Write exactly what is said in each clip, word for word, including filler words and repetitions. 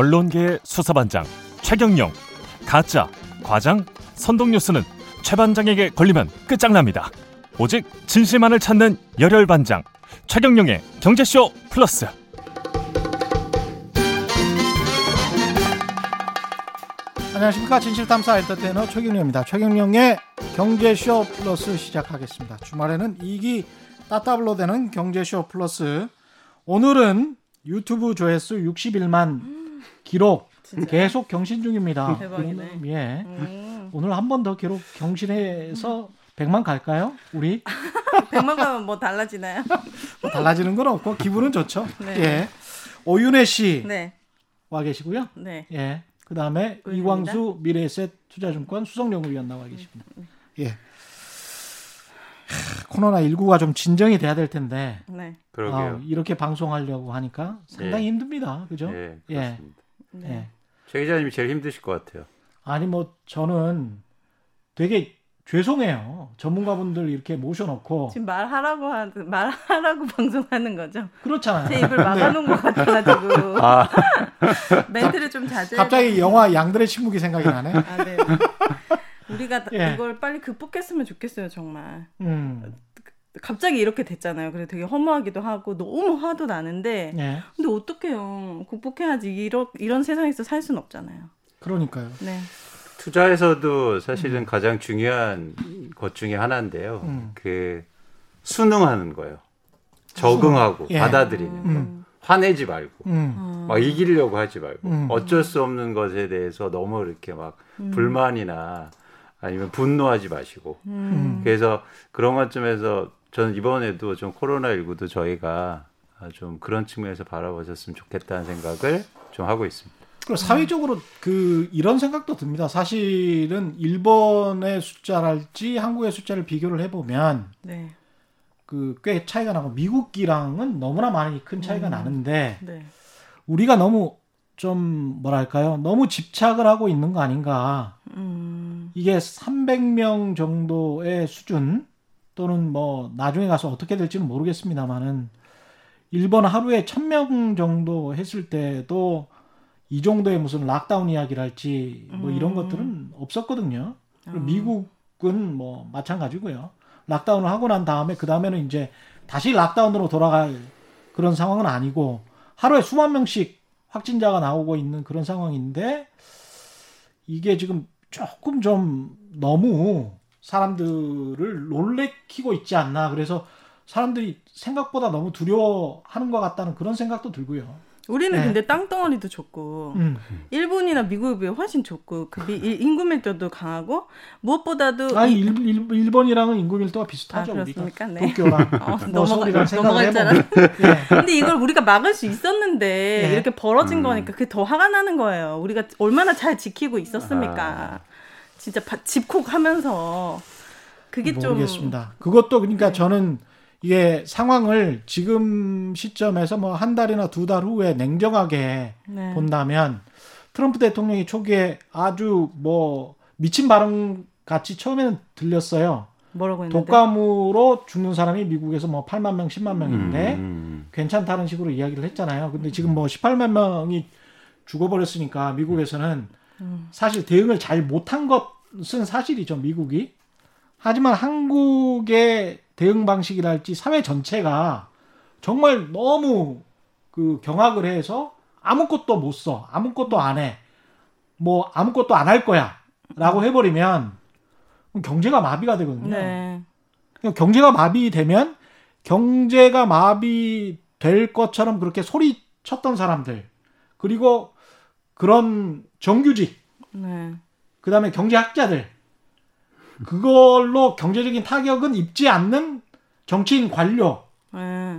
언론계의 수사반장 최경영, 가짜, 과장, 선동뉴스는 최 반장에게 걸리면 끝장납니다. 오직 진실만을 찾는 열혈반장 최경영의 경제쇼 플러스. 안녕하십니까. 진실탐사 엔터테이너 최경영입니다. 최경영의 경제쇼 플러스 시작하겠습니다. 주말에는 이기 따따블로 되는 경제쇼 플러스. 오늘은 유튜브 조회수 육십일만 음, 기록. 진짜? 계속 경신 중입니다. 대박이네. 오늘, 예. 음. 오늘 한 번 더 기록 경신해서 음. 백만 갈까요? 우리? 백만 가면 뭐 달라지나요? 뭐 달라지는 건 없고 기분은 좋죠. 네. 예. 오윤혜 씨. 네. 와 계시고요. 네. 예. 그다음에 의원입니다. 이광수 미래에셋 투자증권 수석연구위원 나와 계십니다. 음. 예. 코로나십구가 좀 진정이 돼야 될 텐데. 네. 그러게요. 아, 이렇게 방송하려고 하니까 상당히 네. 힘듭니다. 그죠? 네, 그렇습니다. 예. 네. 최 기자님이 제일 힘드실 것 같아요. 아니 뭐 저는 되게 죄송해요. 전문가분들 이렇게 모셔놓고 지금 말하라고 하, 말하라고 방송하는 거죠. 그렇잖아요. 제 입을 막아놓은 네. 것 같아가지고 아. 멘트를 좀 자제. 갑자기 영화 양들의 침묵이 생각이 나네. 아, 네. 우리가 예. 이걸 빨리 극복했으면 좋겠어요, 정말. 음. 갑자기 이렇게 됐잖아요. 그래서 되게 허무하기도 하고 너무 화도 나는데, 예. 근데 어떡해요? 극복해야지. 이런 이런 세상에서 살 수는 없잖아요. 그러니까요. 네. 투자에서도 사실은 음. 가장 중요한 것 중에 하나인데요. 음. 그 순응하는 거예요. 적응하고 예. 받아들이는 음. 거. 화내지 말고 음. 막 이기려고 하지 말고 음. 어쩔 수 없는 것에 대해서 너무 이렇게 막 음. 불만이나 아니면 분노하지 마시고 음. 그래서 그런 관점에서 저는 이번에도 좀 코로나십구도 저희가 좀 그런 측면에서 바라보셨으면 좋겠다는 생각을 좀 하고 있습니다. 그리고 사회적으로 그 이런 생각도 듭니다. 사실은 일본의 숫자랄지 한국의 숫자를 비교를 해보면 네. 그 꽤 차이가 나고 미국이랑은 너무나 많이 큰 차이가 음. 나는데 네. 우리가 너무 좀 뭐랄까요? 너무 집착을 하고 있는 거 아닌가. 음. 이게 삼백 명 정도의 수준 또는 뭐 나중에 가서 어떻게 될지는 모르겠습니다만은 일본 하루에 천 명 정도 했을 때도 이 정도의 무슨 락다운 이야기랄지 뭐 이런 음. 것들은 없었거든요. 그리고 음. 미국은 뭐 마찬가지고요. 락다운을 하고 난 다음에 그 다음에는 이제 다시 락다운으로 돌아갈 그런 상황은 아니고 하루에 수만 명씩 확진자가 나오고 있는 그런 상황인데 이게 지금 조금 좀 너무 사람들을 놀래키고 있지 않나. 그래서 사람들이 생각보다 너무 두려워하는 것 같다는 그런 생각도 들고요. 우리는 네. 근데 땅덩어리도 좁고 음. 일본이나 미국에 비해 훨씬 좁고 그 미, 인구 밀도도 강하고 무엇보다도 아니, 이, 일, 일, 일본이랑은 인구 밀도가 비슷하죠. 아, 그렇습니까? 우리가. 네. 도쿄랑 어, 뭐 넘어가, 넘어갈 줄 알았어요. 네. 근데 이걸 우리가 막을 수 있었는데 네. 이렇게 벌어진 음. 거니까 그게 더 화가 나는 거예요. 우리가 얼마나 잘 지키고 있었습니까. 아. 진짜 바, 집콕 하면서 그게 모르겠습니다. 좀 모르겠습니다. 그것도 그러니까 네. 저는 이게 상황을 지금 시점에서 뭐 한 달이나 두 달 후에 냉정하게 네. 본다면 트럼프 대통령이 초기에 아주 뭐 미친 발언 같이 처음에는 들렸어요. 뭐라고 했는데? 독감으로 죽는 사람이 미국에서 뭐 팔만 명, 십만 명인데 음. 괜찮다는 식으로 이야기를 했잖아요. 근데 지금 뭐 십팔만 명이 죽어버렸으니까 미국에서는 음. 사실 대응을 잘 못한 것은 사실이죠, 미국이. 하지만 한국의 대응 방식이랄지 사회 전체가 정말 너무 그 경악을 해서 아무것도 못 써. 아무것도 안 해. 뭐 아무것도 안 할 거야. 라고 해버리면 경제가 마비가 되거든요. 네. 경제가 마비되면 경제가 마비될 것처럼 그렇게 소리쳤던 사람들. 그리고 그런 정규직. 네. 그 다음에 경제학자들. 그걸로 경제적인 타격은 입지 않는 정치인 관료. 네.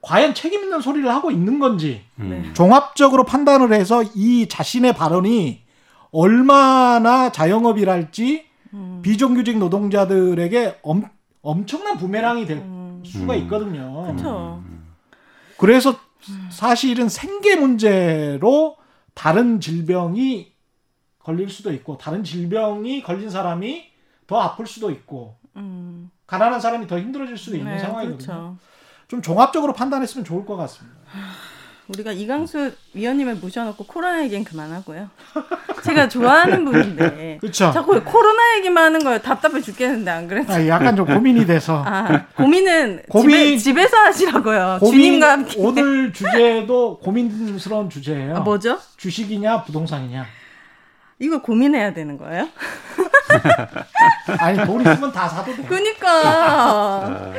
과연 책임 있는 소리를 하고 있는 건지 네. 종합적으로 판단을 해서 이 자신의 발언이 얼마나 자영업이랄지 음. 비정규직 노동자들에게 엄, 엄청난 부메랑이 될 음. 수가 있거든요. 그렇죠. 그래서 사실은 생계 문제로 다른 질병이 걸릴 수도 있고 다른 질병이 걸린 사람이 더 아플 수도 있고 음. 가난한 사람이 더 힘들어질 수도 있는 네, 상황이거든요. 그렇죠. 좀 종합적으로 판단했으면 좋을 것 같습니다. 우리가 이광수 위원님을 모셔놓고 코로나 얘기는 그만하고요. 제가 좋아하는 분인데. 그렇죠. 자꾸 코로나 얘기만 하는 거예요. 답답해 죽겠는데 안 그래요? 아, 약간 좀 고민이 돼서. 아, 고민은 고민, 집에, 집에서 하시라고요. 고민, 주님과 함께. 오늘 주제도 고민스러운 주제예요. 아, 뭐죠? 주식이냐 부동산이냐. 이거 고민해야 되는 거예요? 아니 돈 있으면 다 사도 돼. 그러니까.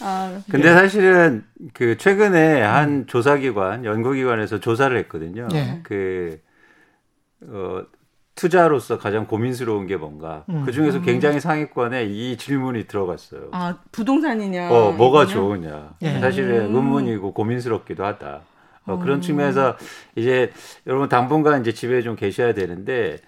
아, 근데 네. 사실은 그 최근에 한 조사기관, 연구기관에서 조사를 했거든요. 네. 그 어, 투자로서 가장 고민스러운 게 뭔가. 음. 그 중에서 굉장히 상위권에 이 질문이 들어갔어요. 아, 부동산이냐? 어, 뭐가 그냥? 좋으냐? 네. 사실은 의문이고 고민스럽기도 하다. 어, 그런 음. 측면에서 이제 여러분 당분간 이제 집에 좀 계셔야 되는데.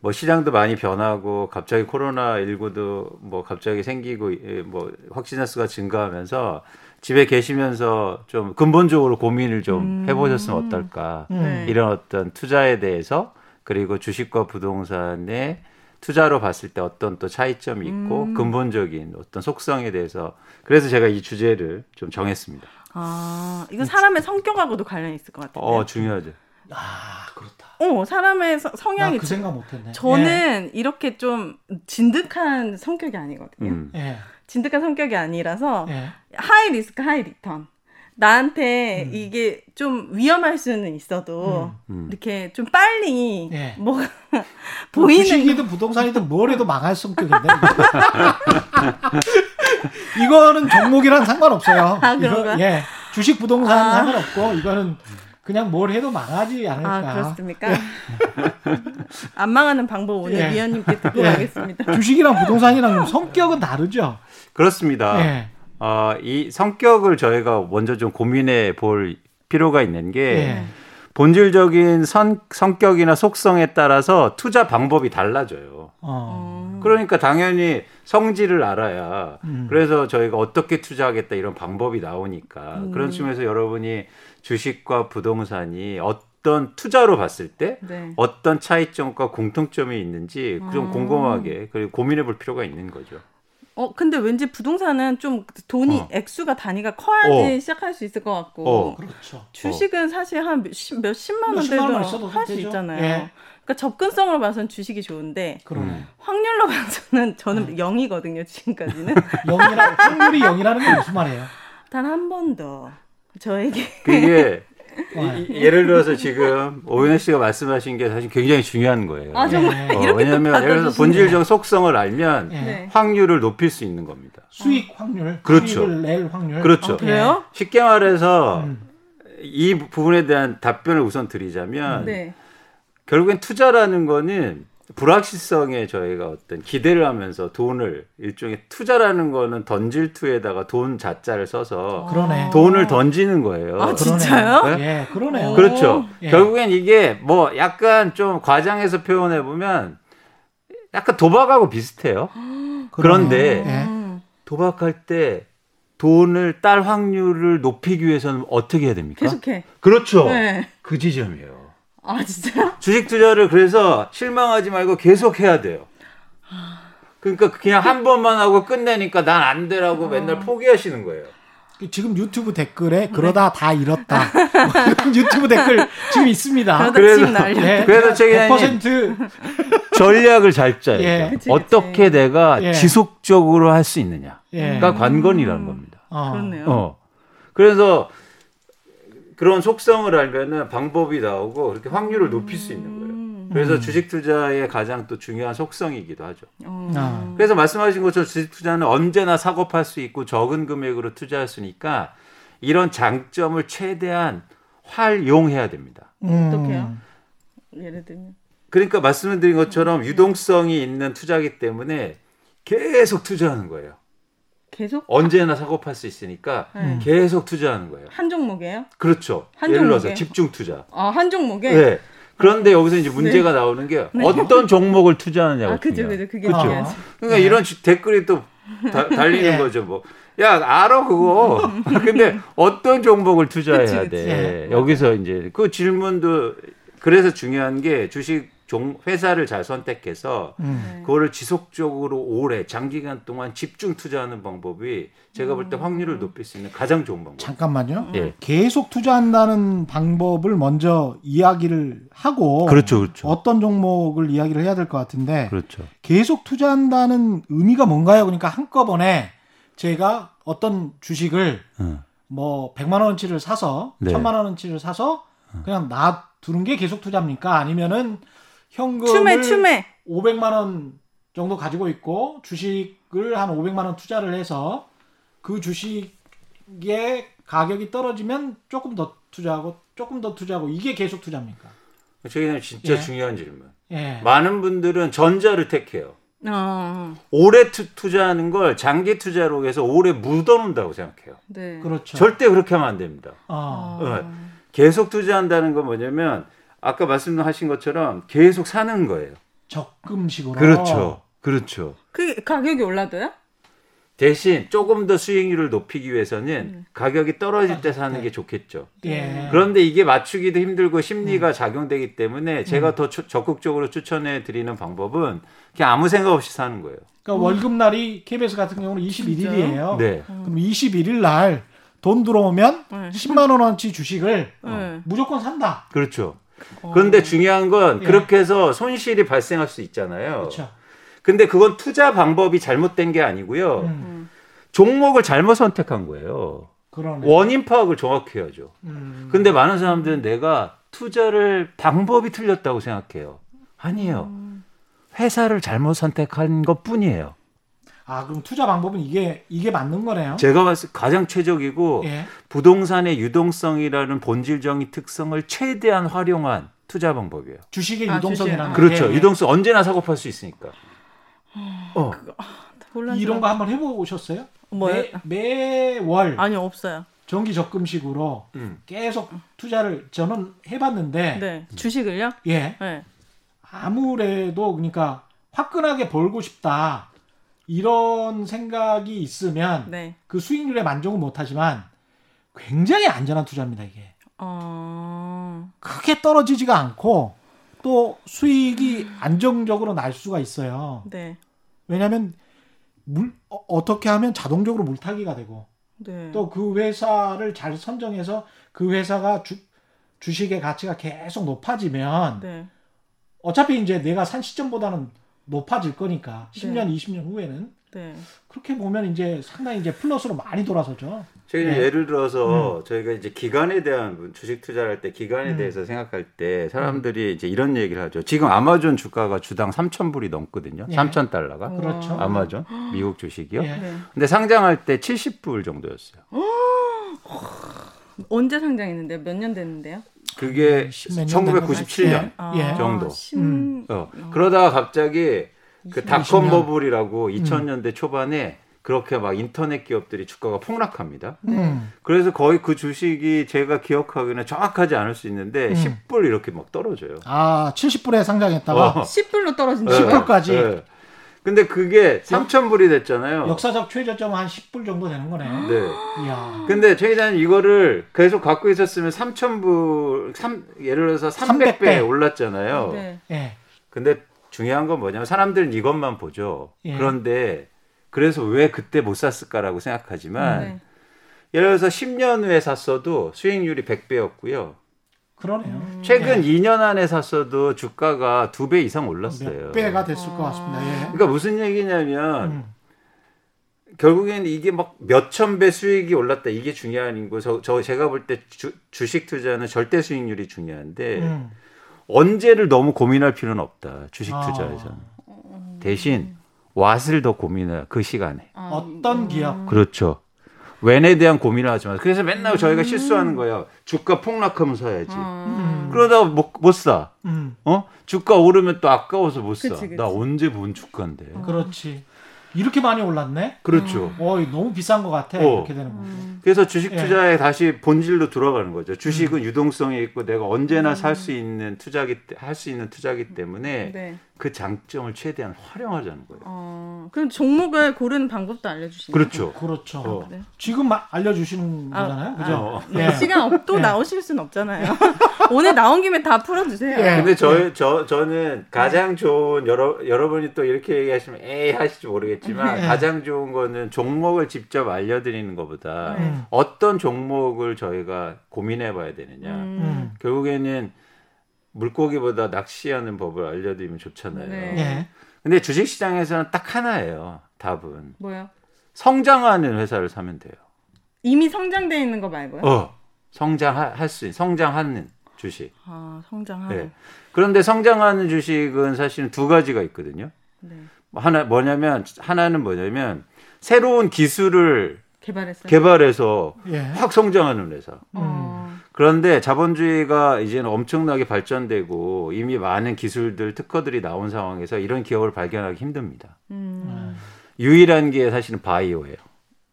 뭐 시장도 많이 변하고 갑자기 코로나십구도 뭐 갑자기 생기고 뭐 확진자 수가 증가하면서 집에 계시면서 좀 근본적으로 고민을 좀 음. 해보셨으면 어떨까. 음. 이런 어떤 투자에 대해서 그리고 주식과 부동산의 투자로 봤을 때 어떤 또 차이점이 있고 음. 근본적인 어떤 속성에 대해서 그래서 제가 이 주제를 좀 정했습니다. 아, 이건 사람의 성격하고도 관련이 있을 것 같은데. 어, 중요하죠. 아, 그렇다. 어, 사람의 서, 성향이. 나 그 생각 못했네. 저는 예. 이렇게 좀 진득한 성격이 아니거든요. 음. 예. 진득한 성격이 아니라서 예. 하이 리스크 하이 리턴. 나한테 음. 이게 좀 위험할 수는 있어도 음. 음. 이렇게 좀 빨리 예. 뭐가 보이는. 주식이든 부동산이든 뭘 해도 망할 성격인데. 이거는 종목이랑 상관없어요. 아, 그런가요? 예. 주식 부동산 아. 상관없고 이거는. 그냥 뭘 해도 망하지 않을까. 아, 그렇습니까? 예. 안 망하는 방법 오늘 예. 위원님께 듣고 가겠습니다. 예. 주식이랑 부동산이랑 성격은 다르죠? 그렇습니다. 예. 어, 이 성격을 저희가 먼저 좀 고민해 볼 필요가 있는 게 예. 본질적인 선, 성격이나 속성에 따라서 투자 방법이 달라져요. 어. 그러니까 당연히 성질을 알아야 음. 그래서 저희가 어떻게 투자하겠다 이런 방법이 나오니까 음. 그런 측면에서 여러분이 주식과 부동산이 어떤 투자로 봤을 때 네. 어떤 차이점과 공통점이 있는지 좀 아. 궁금하게 그리고 고민해 볼 필요가 있는 거죠. 어, 근데 왠지 부동산은 좀 돈이 어. 액수가 단위가 커야지 어. 시작할 수 있을 것 같고. 어. 그렇죠. 주식은 어. 사실 한 몇십, 몇십만 원대도 할 수 있잖아요. 예. 그러니까 접근성으로 봐서는 주식이 좋은데 그러네. 확률로 봐서는 저는 영이거든요. 네. 지금까지는. 영이라, 확률이 영이라는 게 무슨 말이에요? 단 한 번도 저에게. 그게 이, 예를 들어서 지금 오윤혜 씨가 말씀하신 게 사실 굉장히 중요한 거예요. 아, 정말? 네. 어, 왜냐하면 예를 들어서 본질적 속성을 알면 네. 확률을 높일 수 있는 겁니다. 수익 확률? 그렇죠. 수익을 낼 확률? 그렇죠. 아, 그래요? 쉽게 말해서 음. 이 부분에 대한 답변을 우선 드리자면 네. 결국엔 투자라는 거는 불확실성에 저희가 어떤 기대를 하면서 돈을 일종의 투자라는 거는 던질 투에다가 돈 자자를 써서 그러네. 돈을 던지는 거예요. 아, 진짜요? 네? 예, 그러네요. 그렇죠. 예. 결국엔 이게 뭐 약간 좀 과장해서 표현해 보면 약간 도박하고 비슷해요. 그런데 예. 도박할 때 돈을 딸 확률을 높이기 위해서는 어떻게 해야 됩니까? 계속해. 그렇죠. 네. 그 지점이에요. 아, 진짜? 주식 투자를 그래서 실망하지 말고 계속 해야 돼요. 그러니까 그냥 한 번만 하고 끝내니까 난 안 되라고 어. 맨날 포기하시는 거예요. 지금 유튜브 댓글에 그러다 네. 다 잃었다. 유튜브 댓글 지금 있습니다. 그래서 네. 그래서 최경영님 전략을 잘 짜요. 예. 어떻게 내가 예. 지속적으로 할 수 있느냐가 예. 관건이라는 음. 겁니다. 어. 그렇네요. 어. 그래서 그런 속성을 알면은 방법이 나오고 그렇게 확률을 높일 수 있는 거예요. 그래서 음. 주식 투자의 가장 또 중요한 속성이기도 하죠. 음. 그래서 말씀하신 것처럼 주식 투자는 언제나 사고 팔 수 있고 적은 금액으로 투자할 수 있으니까 이런 장점을 최대한 활용해야 됩니다. 음. 어떻게요? 예를 들면? 그러니까 말씀드린 것처럼 유동성이 있는 투자이기 때문에 계속 투자하는 거예요. 계속? 언제나 사고 팔 수 있으니까 네. 계속 투자하는 거예요. 한 종목이에요? 그렇죠. 한 예를 들어서 집중 투자. 아, 한 종목에? 네. 그런데 여기서 이제 문제가 네. 나오는 게 네. 어떤 종목을 투자하느냐고. 아, 그죠, 그죠. 그게 중요하죠. 어. 그러니까 네. 이런 댓글이 또 다, 달리는 네. 거죠. 뭐, 야, 알아 그거. 근데 어떤 종목을 투자해야 그치, 그치. 돼. 네. 여기서 이제 그 질문도 그래서 중요한 게 주식 종, 회사를 잘 선택해서 음. 그거를 지속적으로 오래 장기간 동안 집중 투자하는 방법이 제가 볼 때 확률을 높일 수 있는 가장 좋은 방법. 잠깐만요. 예. 계속 투자한다는 방법을 먼저 이야기를 하고 그렇죠, 그렇죠. 어떤 종목을 이야기를 해야 될 것 같은데 그렇죠. 계속 투자한다는 의미가 뭔가요? 그러니까 한꺼번에 제가 어떤 주식을 음. 뭐 백만 원어치를 사서 네. 천만 원어치를 사서 그냥 놔두는 게 계속 투자입니까? 아니면은 현금을 추매, 추매. 오백만 원 정도 가지고 있고 주식을 한 오백만 원 투자를 해서 그 주식의 가격이 떨어지면 조금 더 투자하고 조금 더 투자하고 이게 계속 투자입니까? 저희는 진짜 예. 중요한 질문. 예. 많은 분들은 전자를 택해요. 어. 오래 투, 투자하는 걸 장기 투자로 해서 오래 묻어놓는다고 생각해요. 네. 그렇죠. 절대 그렇게 하면 안 됩니다. 어. 네. 계속 투자한다는 건 뭐냐면 아까 말씀하신 것처럼 계속 사는 거예요. 적금식으로. 그렇죠. 그렇죠. 그 가격이 올라도요? 대신 조금 더 수익률을 높이기 위해서는 음. 가격이 떨어질 때 사는 네. 게 좋겠죠. 예. 그런데 이게 맞추기도 힘들고 심리가 음. 작용되기 때문에 제가 음. 더 초, 적극적으로 추천해 드리는 방법은 그냥 아무 생각 없이 사는 거예요. 그러니까 음. 월급날이 케이비에스 같은 경우는 이십일 일이에요. 네. 음. 그럼 이십일 일 날 돈 들어오면 음. 십만 원어치 주식을 음. 무조건 산다. 그렇죠. 그런데 중요한 건 예. 그렇게 해서 손실이 발생할 수 있잖아요. 그렇죠. 근데 그건 투자 방법이 잘못된 게 아니고요. 음. 종목을 잘못 선택한 거예요. 그러네. 원인 파악을 정확히 해야죠. 음. 근데 많은 사람들은 내가 투자를 방법이 틀렸다고 생각해요. 아니에요. 음. 회사를 잘못 선택한 것뿐이에요. 아, 그럼 투자 방법은 이게 이게 맞는 거네요. 제가 봤을 때 가장 최적이고 예. 부동산의 유동성이라는 본질적인 특성을 최대한 활용한 투자 방법이에요. 주식의 아, 유동성이라는 아, 그렇죠. 예. 유동성 언제나 사고 팔 수 있으니까. 어. 그거, 아, 이런 거 한번 해보셨어요? 뭐요? 매, 매월 아니 없어요. 정기 적금식으로 음. 계속 투자를 저는 해봤는데 네. 음. 주식을요? 예. 네. 아무래도 그러니까 화끈하게 벌고 싶다. 이런 생각이 있으면 네. 그 수익률에 만족은 못하지만 굉장히 안전한 투자입니다. 이게 어... 크게 떨어지지가 않고 또 수익이 안정적으로 날 수가 있어요. 네. 왜냐하면 물, 어, 어떻게 하면 자동적으로 물타기가 되고 네. 또 그 회사를 잘 선정해서 그 회사가 주, 주식의 가치가 계속 높아지면 네. 어차피 이제 내가 산 시점보다는 높아질 거니까 십 년, 네. 이십 년 후에는 네. 그렇게 보면 이제 상당히 이제 플러스로 많이 돌아서죠. 저희 네. 예를 들어서 음. 저희가 이제 기간에 대한 주식 투자를 할 때 기간에 음. 대해서 생각할 때 사람들이 이제 이런 얘기를 하죠. 지금 아마존 주가가 주당 삼천 불이 넘거든요. 예. 삼천 달러가. 그렇죠. 아마존 미국 주식이요. 예. 근데 상장할 때 칠십 불 정도였어요. 언제 상장했는데 몇 년 됐는데요? 그게 천구백구십칠 년 예. 정도. 아, 십... 음. 어. 그러다가 갑자기 그 닷컴 버블이라고 이천 년대 초반에 그렇게 막 인터넷 기업들이 주가가 폭락합니다. 음. 그래서 거의 그 주식이 제가 기억하기에는 정확하지 않을 수 있는데 음. 십 불 이렇게 막 떨어져요. 아, 칠십 불에 상장했다가 어. 십 불로 떨어진다. 십 불까지. 네. 네. 근데 그게 삼천 불이 됐잖아요. 역사적 최저점은 한 십 불 정도 되는 거네요. 네. 이야. 근데 최대한 이거를 계속 갖고 있었으면 삼천 불, 삼, 예를 들어서 삼백 배, 삼백 배. 올랐잖아요. 네. 예. 근데 중요한 건 뭐냐면 사람들은 이것만 보죠. 예. 그런데 그래서 왜 그때 못 샀을까라고 생각하지만 네. 예를 들어서 십 년 후에 샀어도 수익률이 백 배였고요. 그러네요. 음, 최근 예. 이 년 안에 샀어도 주가가 두 배 이상 올랐어요. 몇 배가 됐을 것 같습니다. 예. 그러니까 무슨 얘기냐면 음. 결국에는 이게 막 몇천 배 수익이 올랐다. 이게 중요한 거. 저, 저 제가 볼 때 주식 투자는 절대 수익률이 중요한데 음. 언제를 너무 고민할 필요는 없다. 주식 투자에서는. 아. 대신 왓을 더 고민해요. 그 시간에. 아, 어떤 기업? 그렇죠. 웬에 대한 고민을 하지 마. 그래서 맨날 저희가 음. 실수하는 거예요. 주가 폭락하면 사야지. 음. 그러다가 못, 못 사. 음. 어? 주가 오르면 또 아까워서 못 그치, 사. 그치. 나 언제 본 주가인데. 음. 그렇지. 이렇게 많이 올랐네? 그렇죠. 음. 어, 너무 비싼 것 같아. 어. 이렇게 되는 거죠. 음. 그래서 주식 투자에 예. 다시 본질로 들어가는 거죠. 주식은 음. 유동성이 있고 내가 언제나 음. 살 수 있는 투자기, 할 수 있는 투자기 때문에 네. 그 장점을 최대한 활용하자는 거예요. 어, 그럼 종목을 고르는 방법도 알려주시는 거죠? 그렇죠. 그렇죠. 어. 네. 지금 막 알려주시는 아, 거잖아요. 그죠? 아, 네. 네. 시간 또 네. 나오실 순 없잖아요. 오늘 나온 김에 다 풀어주세요. 네. 근데 저, 네. 저, 저는 가장 좋은, 여러, 여러분이 또 이렇게 얘기하시면 에이 하실지 모르겠지만 네. 가장 좋은 거는 종목을 직접 알려드리는 것보다 네. 어떤 종목을 저희가 고민해 봐야 되느냐. 음. 결국에는 물고기보다 낚시하는 법을 알려드리면 좋잖아요. 네. 예. 근데 주식시장에서는 딱 하나예요. 답은. 뭐요? 성장하는 회사를 사면 돼요. 이미 성장되어 있는 거 말고요? 어. 성장할 수, 성장하는 주식. 아, 성장하는. 네. 그런데 성장하는 주식은 사실은 두 가지가 있거든요. 네. 하나, 뭐냐면, 하나는 뭐냐면, 새로운 기술을 개발했어요. 개발해서 예. 확 성장하는 회사. 음. 그런데 자본주의가 이제는 엄청나게 발전되고 이미 많은 기술들, 특허들이 나온 상황에서 이런 기업을 발견하기 힘듭니다. 음. 유일한 게 사실은 바이오예요.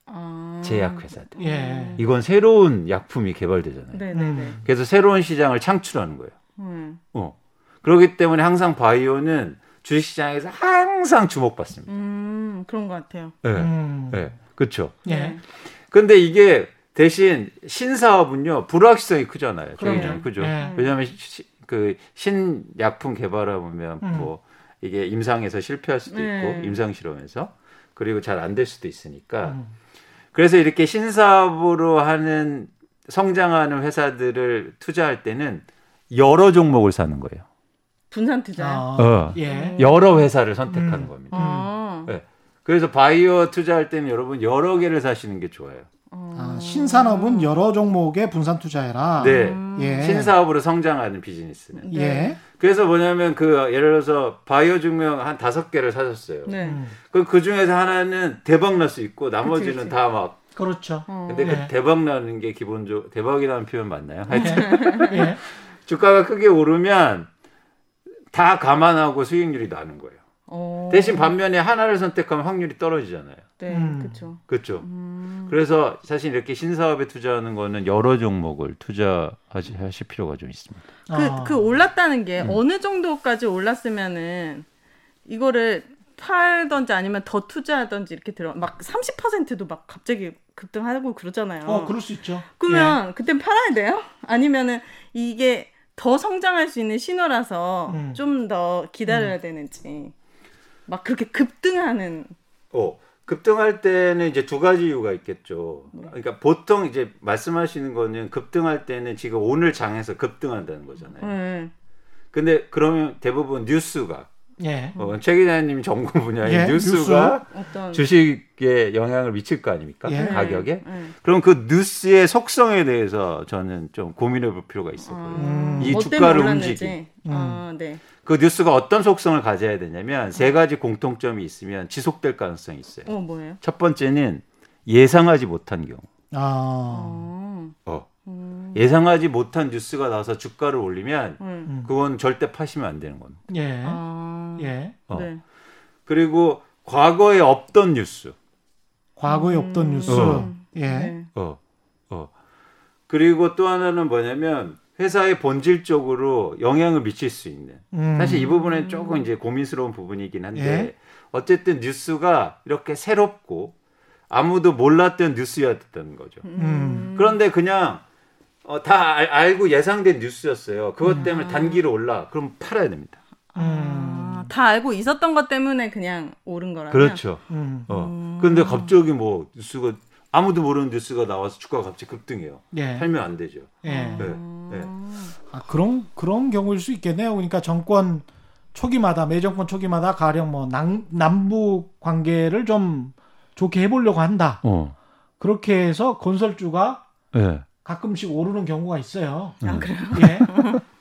아. 제약회사들. 예. 이건 새로운 약품이 개발되잖아요. 네네네. 그래서 새로운 시장을 창출하는 거예요. 음. 어. 그렇기 때문에 항상 바이오는 주식시장에서 항상 주목받습니다. 음, 그런 것 같아요. 네. 음. 네. 그렇죠. 예. 근데 이게 대신 신사업은요 불확실성이 크잖아요. 그럼요. 그죠. 예. 왜냐하면 시, 그 신약품 개발하면 음. 뭐 이게 임상에서 실패할 수도 있고 예. 임상 실험에서 그리고 잘 안 될 수도 있으니까 음. 그래서 이렇게 신사업으로 하는 성장하는 회사들을 투자할 때는 여러 종목을 사는 거예요. 분산 투자. 아, 어. 예. 여러 회사를 선택하는 음. 겁니다. 아. 네. 그래서 바이오 투자할 때는 여러분 여러 개를 사시는 게 좋아요. 아, 신산업은 여러 종목에 분산 투자해라. 네. 예. 신사업으로 성장하는 비즈니스는. 예. 그래서 뭐냐면 그 예를 들어서 바이오 증명 한 다섯 개를 사셨어요. 네. 그럼 그 중에서 하나는 대박 날 수 있고 나머지는 다 막. 그렇죠. 근데 예. 그 대박 나는 게 기본적으로 대박이라는 표현 맞나요? 하여튼 예. 주가가 크게 오르면 다 감안하고 수익률이 나는 거예요. 오. 대신 반면에 하나를 선택하면 확률이 떨어지잖아요. 네, 음. 그렇죠. 그렇죠. 음. 그래서 사실 이렇게 신사업에 투자하는 거는 여러 종목을 투자하실 필요가 좀 있습니다. 그, 아. 그 올랐다는 게 음. 어느 정도까지 올랐으면은 이거를 팔든지 아니면 더 투자하든지 이렇게 들어 막 삼십 퍼센트도 막 갑자기 급등하고 그러잖아요. 어, 그럴 수 있죠. 그러면 예. 그때 팔아야 돼요? 아니면은 이게 더 성장할 수 있는 신호라서 음. 좀 더 기다려야 음. 되는지. 막 그렇게 급등하는. 어, 급등할 때는 이제 두 가지 이유가 있겠죠. 그러니까 보통 이제 말씀하시는 거는 급등할 때는 지금 오늘 장에서 급등한다는 거잖아요. 음. 근데 그러면 대부분 뉴스가 예. 어, 최 기자님이 전공 분야인 예? 뉴스가 뉴스? 어떤... 주식에 영향을 미칠 거 아닙니까? 예. 가격에? 예. 그럼 그 뉴스의 속성에 대해서 저는 좀 고민해 볼 필요가 있어요. 음. 이 주가를 움직이는. 음. 아, 네. 그 뉴스가 어떤 속성을 가져야 되냐면 세 가지 공통점이 있으면 지속될 가능성이 있어요. 어, 뭐예요? 첫 번째는 예상하지 못한 경우. 아. 어. 음. 예상하지 못한 뉴스가 나와서 주가를 올리면 음. 그건 절대 파시면 안 되는 겁니다. 예. 아. 예. 어. 네. 그리고 과거에 없던 뉴스. 과거에 음. 없던 뉴스. 어. 예. 네. 어. 어. 그리고 또 하나는 뭐냐면 회사에 본질적으로 영향을 미칠 수 있는. 음. 사실 이 부분은 조금 이제 고민스러운 부분이긴 한데 예? 어쨌든 뉴스가 이렇게 새롭고 아무도 몰랐던 뉴스였던 거죠. 음. 그런데 그냥 어, 다 알, 알고 예상된 뉴스였어요. 그것 때문에 음. 단기로 올라. 그럼 팔아야 됩니다. 아, 음. 다 알고 있었던 것 때문에 그냥 오른 거라면? 그렇죠. 음. 어. 근데 갑자기 뭐 뉴스가 아무도 모르는 뉴스가 나와서 주가가 갑자기 급등해요. 예. 팔면 안 되죠. 예. 네. 네. 아, 그런 그런 경우일 수 있겠네요. 그러니까 정권 초기마다 매 정권 초기마다 가령 뭐 남, 남북 관계를 좀 좋게 해보려고 한다. 어. 그렇게 해서 건설주가 예. 가끔씩 오르는 경우가 있어요. 아, 그래요? 예.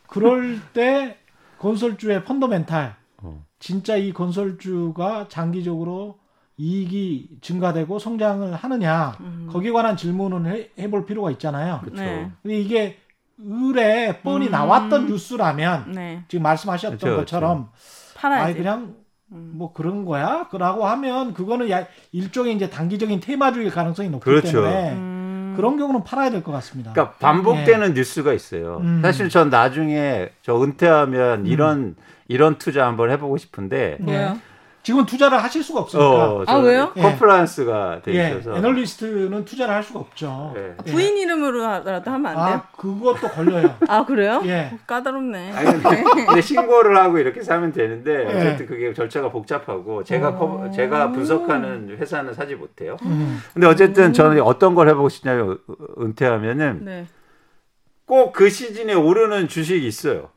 그럴 때 건설주의 펀더멘탈, 어. 진짜 이 건설주가 장기적으로 이익이 증가되고 성장을 하느냐 음. 거기에 관한 질문을 해, 해볼 필요가 있잖아요. 그쵸. 네. 근데 이게 의뢰 뻔히 음. 나왔던 뉴스라면 네. 지금 말씀하셨던 그쵸, 것처럼 팔아야지. 아, 그냥 뭐 그런 거야? 라고 하면 그거는 야, 일종의 이제 단기적인 테마주일 가능성이 높기 그렇죠. 때문에 음. 음. 그런 경우는 팔아야 될 것 같습니다. 그러니까 반복되는 네. 뉴스가 있어요. 음. 사실 전 나중에 저 은퇴하면 음. 이런 이런 투자 한번 해보고 싶은데 네. 지금 투자를 하실 수가 없으니까. 어, 아 왜요? 컴플라이언스가 예. 돼 있어서. 예. 애널리스트는 투자를 할 수가 없죠. 예. 아, 부인 이름으로라도 하면 안 돼요? 아 그것도 걸려요. 아 그래요? 예. 까다롭네. 아니, 근데, 근데 신고를 하고 이렇게 사면 되는데 어쨌든 그게 절차가 복잡하고 제가 커버, 제가 분석하는 회사는 사지 못해요. 음. 근데 어쨌든 저는 어떤 걸 해보고 싶냐면 은퇴하면은 네. 꼭 그 시즌에 오르는 주식이 있어요.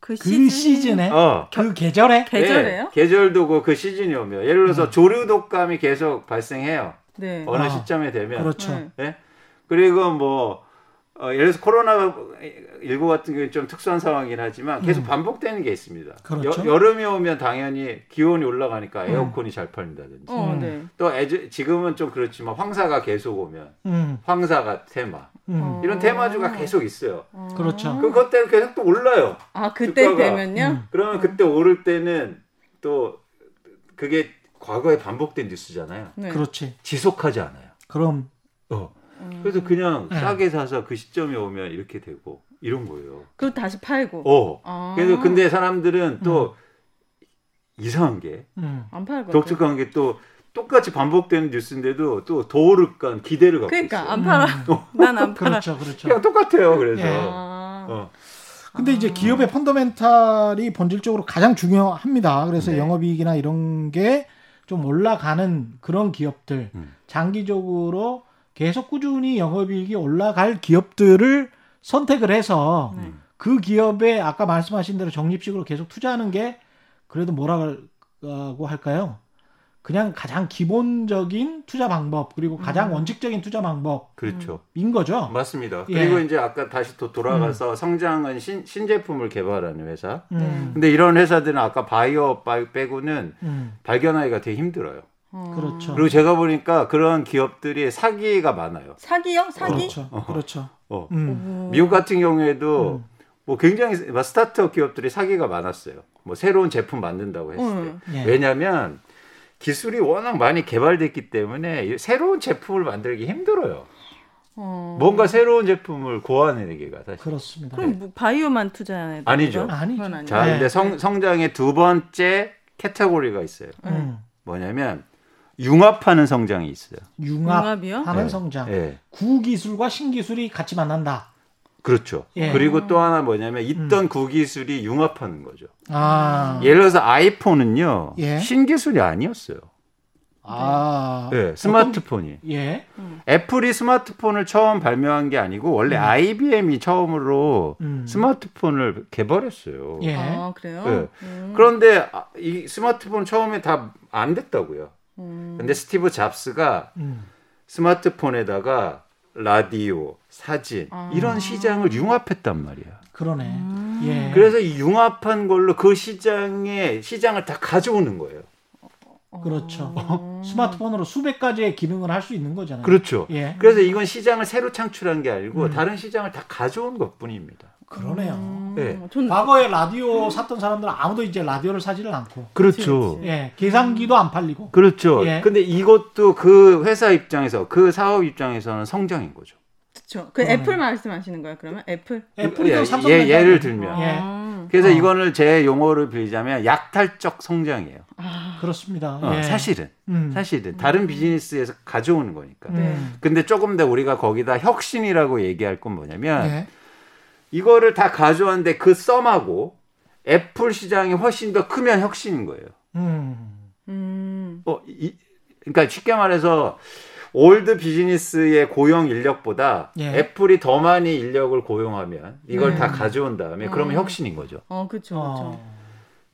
그, 그 시즌에? 어. 그 계절에? 계절에요? 네. 계절도 그 시즌이 오면. 예를 들어서 네. 조류독감이 계속 발생해요. 네. 어느 아, 시점에 되면. 그렇죠. 네. 네. 그리고 뭐, 어, 예를 들어서 코로나십구 같은 경우는 좀 특수한 상황이긴 하지만 계속 음. 반복되는 게 있습니다. 그렇죠. 여, 여름이 오면 당연히 기온이 올라가니까 에어컨이 음. 잘 팔린다든지. 어, 네. 또 애주, 지금은 좀 그렇지만 황사가 계속 오면 음. 황사가 테마. 음. 이런 테마주가 계속 있어요. 음. 그렇죠. 그때 계속 또 올라요. 아, 그때 주가가. 되면요? 음. 그러면 그때 오를 때는 또 그게 과거에 반복된 뉴스잖아요. 네. 그렇지. 지속하지 않아요. 그럼. 어. 음. 그래서 그냥 네. 싸게 사서 그 시점에 오면 이렇게 되고 이런 거예요. 그리고 다시 팔고. 어. 아. 그래서 근데 사람들은 또 음. 이상한 게. 음. 안 팔고. 독특한 게 또. 똑같이 반복되는 뉴스인데도 또 더 오를까 기대를 갖고 그러니까, 있어요. 그러니까 안 팔아. 난 안 팔아. 그렇죠, 그렇죠. 그냥 똑같아요. 그래서. 예. 어. 근데 이제 기업의 펀더멘탈이 본질적으로 가장 중요합니다. 그래서 네. 영업이익이나 이런 게 좀 올라가는 그런 기업들, 음. 장기적으로 계속 꾸준히 영업이익이 올라갈 기업들을 선택을 해서 네. 그 기업에 아까 말씀하신 대로 적립식으로 계속 투자하는 게 그래도 뭐라고 할까요? 그냥 가장 기본적인 투자 방법 그리고 가장 음. 원칙적인 투자 방법 그렇죠. 인 거죠. 맞습니다. 예. 그리고 이제 아까 다시 또 돌아가서 음. 성장은 신, 신제품을 개발하는 회사. 음. 근데 이런 회사들은 아까 바이오 빼고는 음. 발견하기가 되게 힘들어요. 음. 그렇죠. 그리고 제가 보니까 그런 기업들이 사기가 많아요. 사기요? 사기? 어. 그렇죠. 어. 그렇죠. 어. 음. 미국 같은 경우에도 음. 뭐 굉장히 스타트업 기업들이 사기가 많았어요. 뭐 새로운 제품 만든다고 했을 음. 때. 예. 왜냐하면 기술이 워낙 많이 개발됐기 때문에 새로운 제품을 만들기 힘들어요. 어... 뭔가 새로운 제품을 고안해내기가 사실. 그렇습니다. 그럼 뭐 바이오만 투자해야 돼요? 아니죠. 아니죠. 자, 네. 근데 성, 성장의 두 번째 캐테고리가 있어요. 음. 뭐냐면 융합하는 성장이 있어요. 융합, 융합이요? 하는 네. 성장. 네. 구기술과 신기술이 같이 만난다. 그렇죠. 예. 그리고 또 하나 뭐냐면 있던 음. 구기술이 융합하는 거죠. 아. 예를 들어서 아이폰은요. 예. 신기술이 아니었어요. 아. 네, 스마트폰이. 예. 애플이 스마트폰을 처음 발명한 게 아니고 원래 음. 아이비엠이 처음으로 음. 스마트폰을 개발했어요. 예. 아, 그래요? 네. 음. 그런데 이 스마트폰 처음에 다 안 됐다고요. 음. 근데 스티브 잡스가 음. 스마트폰에다가 라디오, 사진 아. 이런 시장을 융합했단 말이야. 그러네. 음. 예. 그래서 이 융합한 걸로 그 시장에 시장을 다 가져오는 거예요. 그렇죠. 어. 스마트폰으로 수백 가지의 기능을 할 수 있는 거잖아요. 그렇죠. 예. 그래서 이건 시장을 새로 창출한 게 아니고 음. 다른 시장을 다 가져온 것뿐입니다. 그러네요. 음. 네. 전... 과거에 라디오 음. 샀던 사람들은 아무도 이제 라디오를 사지를 않고. 그렇죠. 예. 계산기도 안 팔리고. 그렇죠. 예. 근데 이것도 그 회사 입장에서 그 사업 입장에서는 성장인 거죠. 그렇죠. 그 애플 말씀하시는 거예요? 그러면 애플? 애플도 예, 삼성. 예, 예를 들면. 예. 그래서 어. 이거는 제 용어를 빌리자면 약탈적 성장이에요. 아. 그렇습니다. 어, 예. 사실은 음. 사실은 다른 비즈니스에서 가져오는 거니까. 음. 근데 조금 더 우리가 거기다 혁신이라고 얘기할 건 뭐냐면. 예. 이거를 다 가져왔는데 그 썸하고 애플 시장이 훨씬 더 크면 혁신인 거예요. 음. 음. 어, 이, 그러니까 쉽게 말해서 올드 비즈니스의 고용 인력보다 예. 애플이 더 많이 인력을 고용하면 이걸 네. 다 가져온 다음에 음. 그러면 혁신인 거죠. 어, 그렇죠. 어.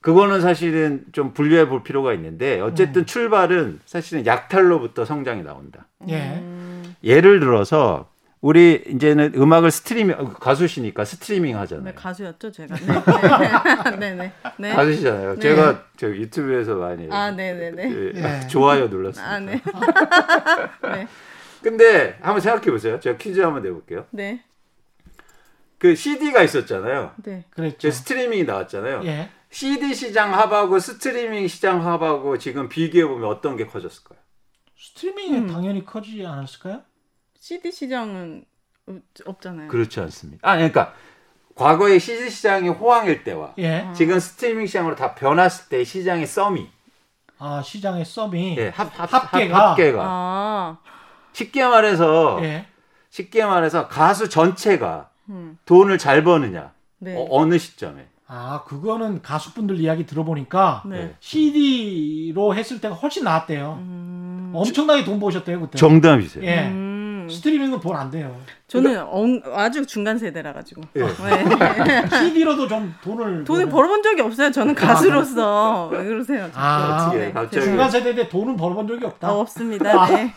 그거는 사실은 좀 분류해 볼 필요가 있는데 어쨌든 음. 출발은 사실은 약탈로부터 성장이 나온다. 예. 예를 들어서 우리 이제는 음악을 스트리밍 가수시니까 스트리밍 하잖아요. 네, 가수였죠 제가. 네네. 네, 네. 가수시잖아요. 네. 제가 저 유튜브에서 많이. 아 네네네. 네. 좋아요 눌렀습니다. 아 네. 네. 근데 한번 생각해 보세요. 제가 퀴즈 한번 내볼게요. 네. 그 씨디가 있었잖아요. 네. 그렇죠. 스트리밍이 나왔잖아요. 예. 씨디 시장 하바고 스트리밍 시장 하바고 지금 비교해 보면 어떤 게 커졌을까요? 스트리밍이 음. 당연히 커지지 않았을까요? 씨디 시장은 없잖아요. 그렇지 않습니다. 아, 그러니까 과거에 씨디 시장이 호황일 때와 예. 지금 스트리밍 시장으로 다 변했을 때 시장의 썸이 아 시장의 썸이 예, 합, 합, 합계가, 합, 합계가. 아. 쉽게 말해서 예. 쉽게 말해서 가수 전체가 음. 돈을 잘 버느냐 네. 어, 어느 시점에 아 그거는 가수분들 이야기 들어보니까 네. 씨디로 했을 때가 훨씬 나았대요. 음... 엄청나게 돈 버셨대요 그때. 정답이세요. 예. 음... 스트리밍은 돈 안 돼요. 저는 그러니까... 어, 아주 중간 세대라 가지고 예. 네. 씨디로도 좀 돈을 돈을 벌어본 적이 없어요. 저는 가수로서 왜 그러세요? 아, 네. 중간 세대인데 돈은 벌어본 적이 없다. 어, 없습니다. 네.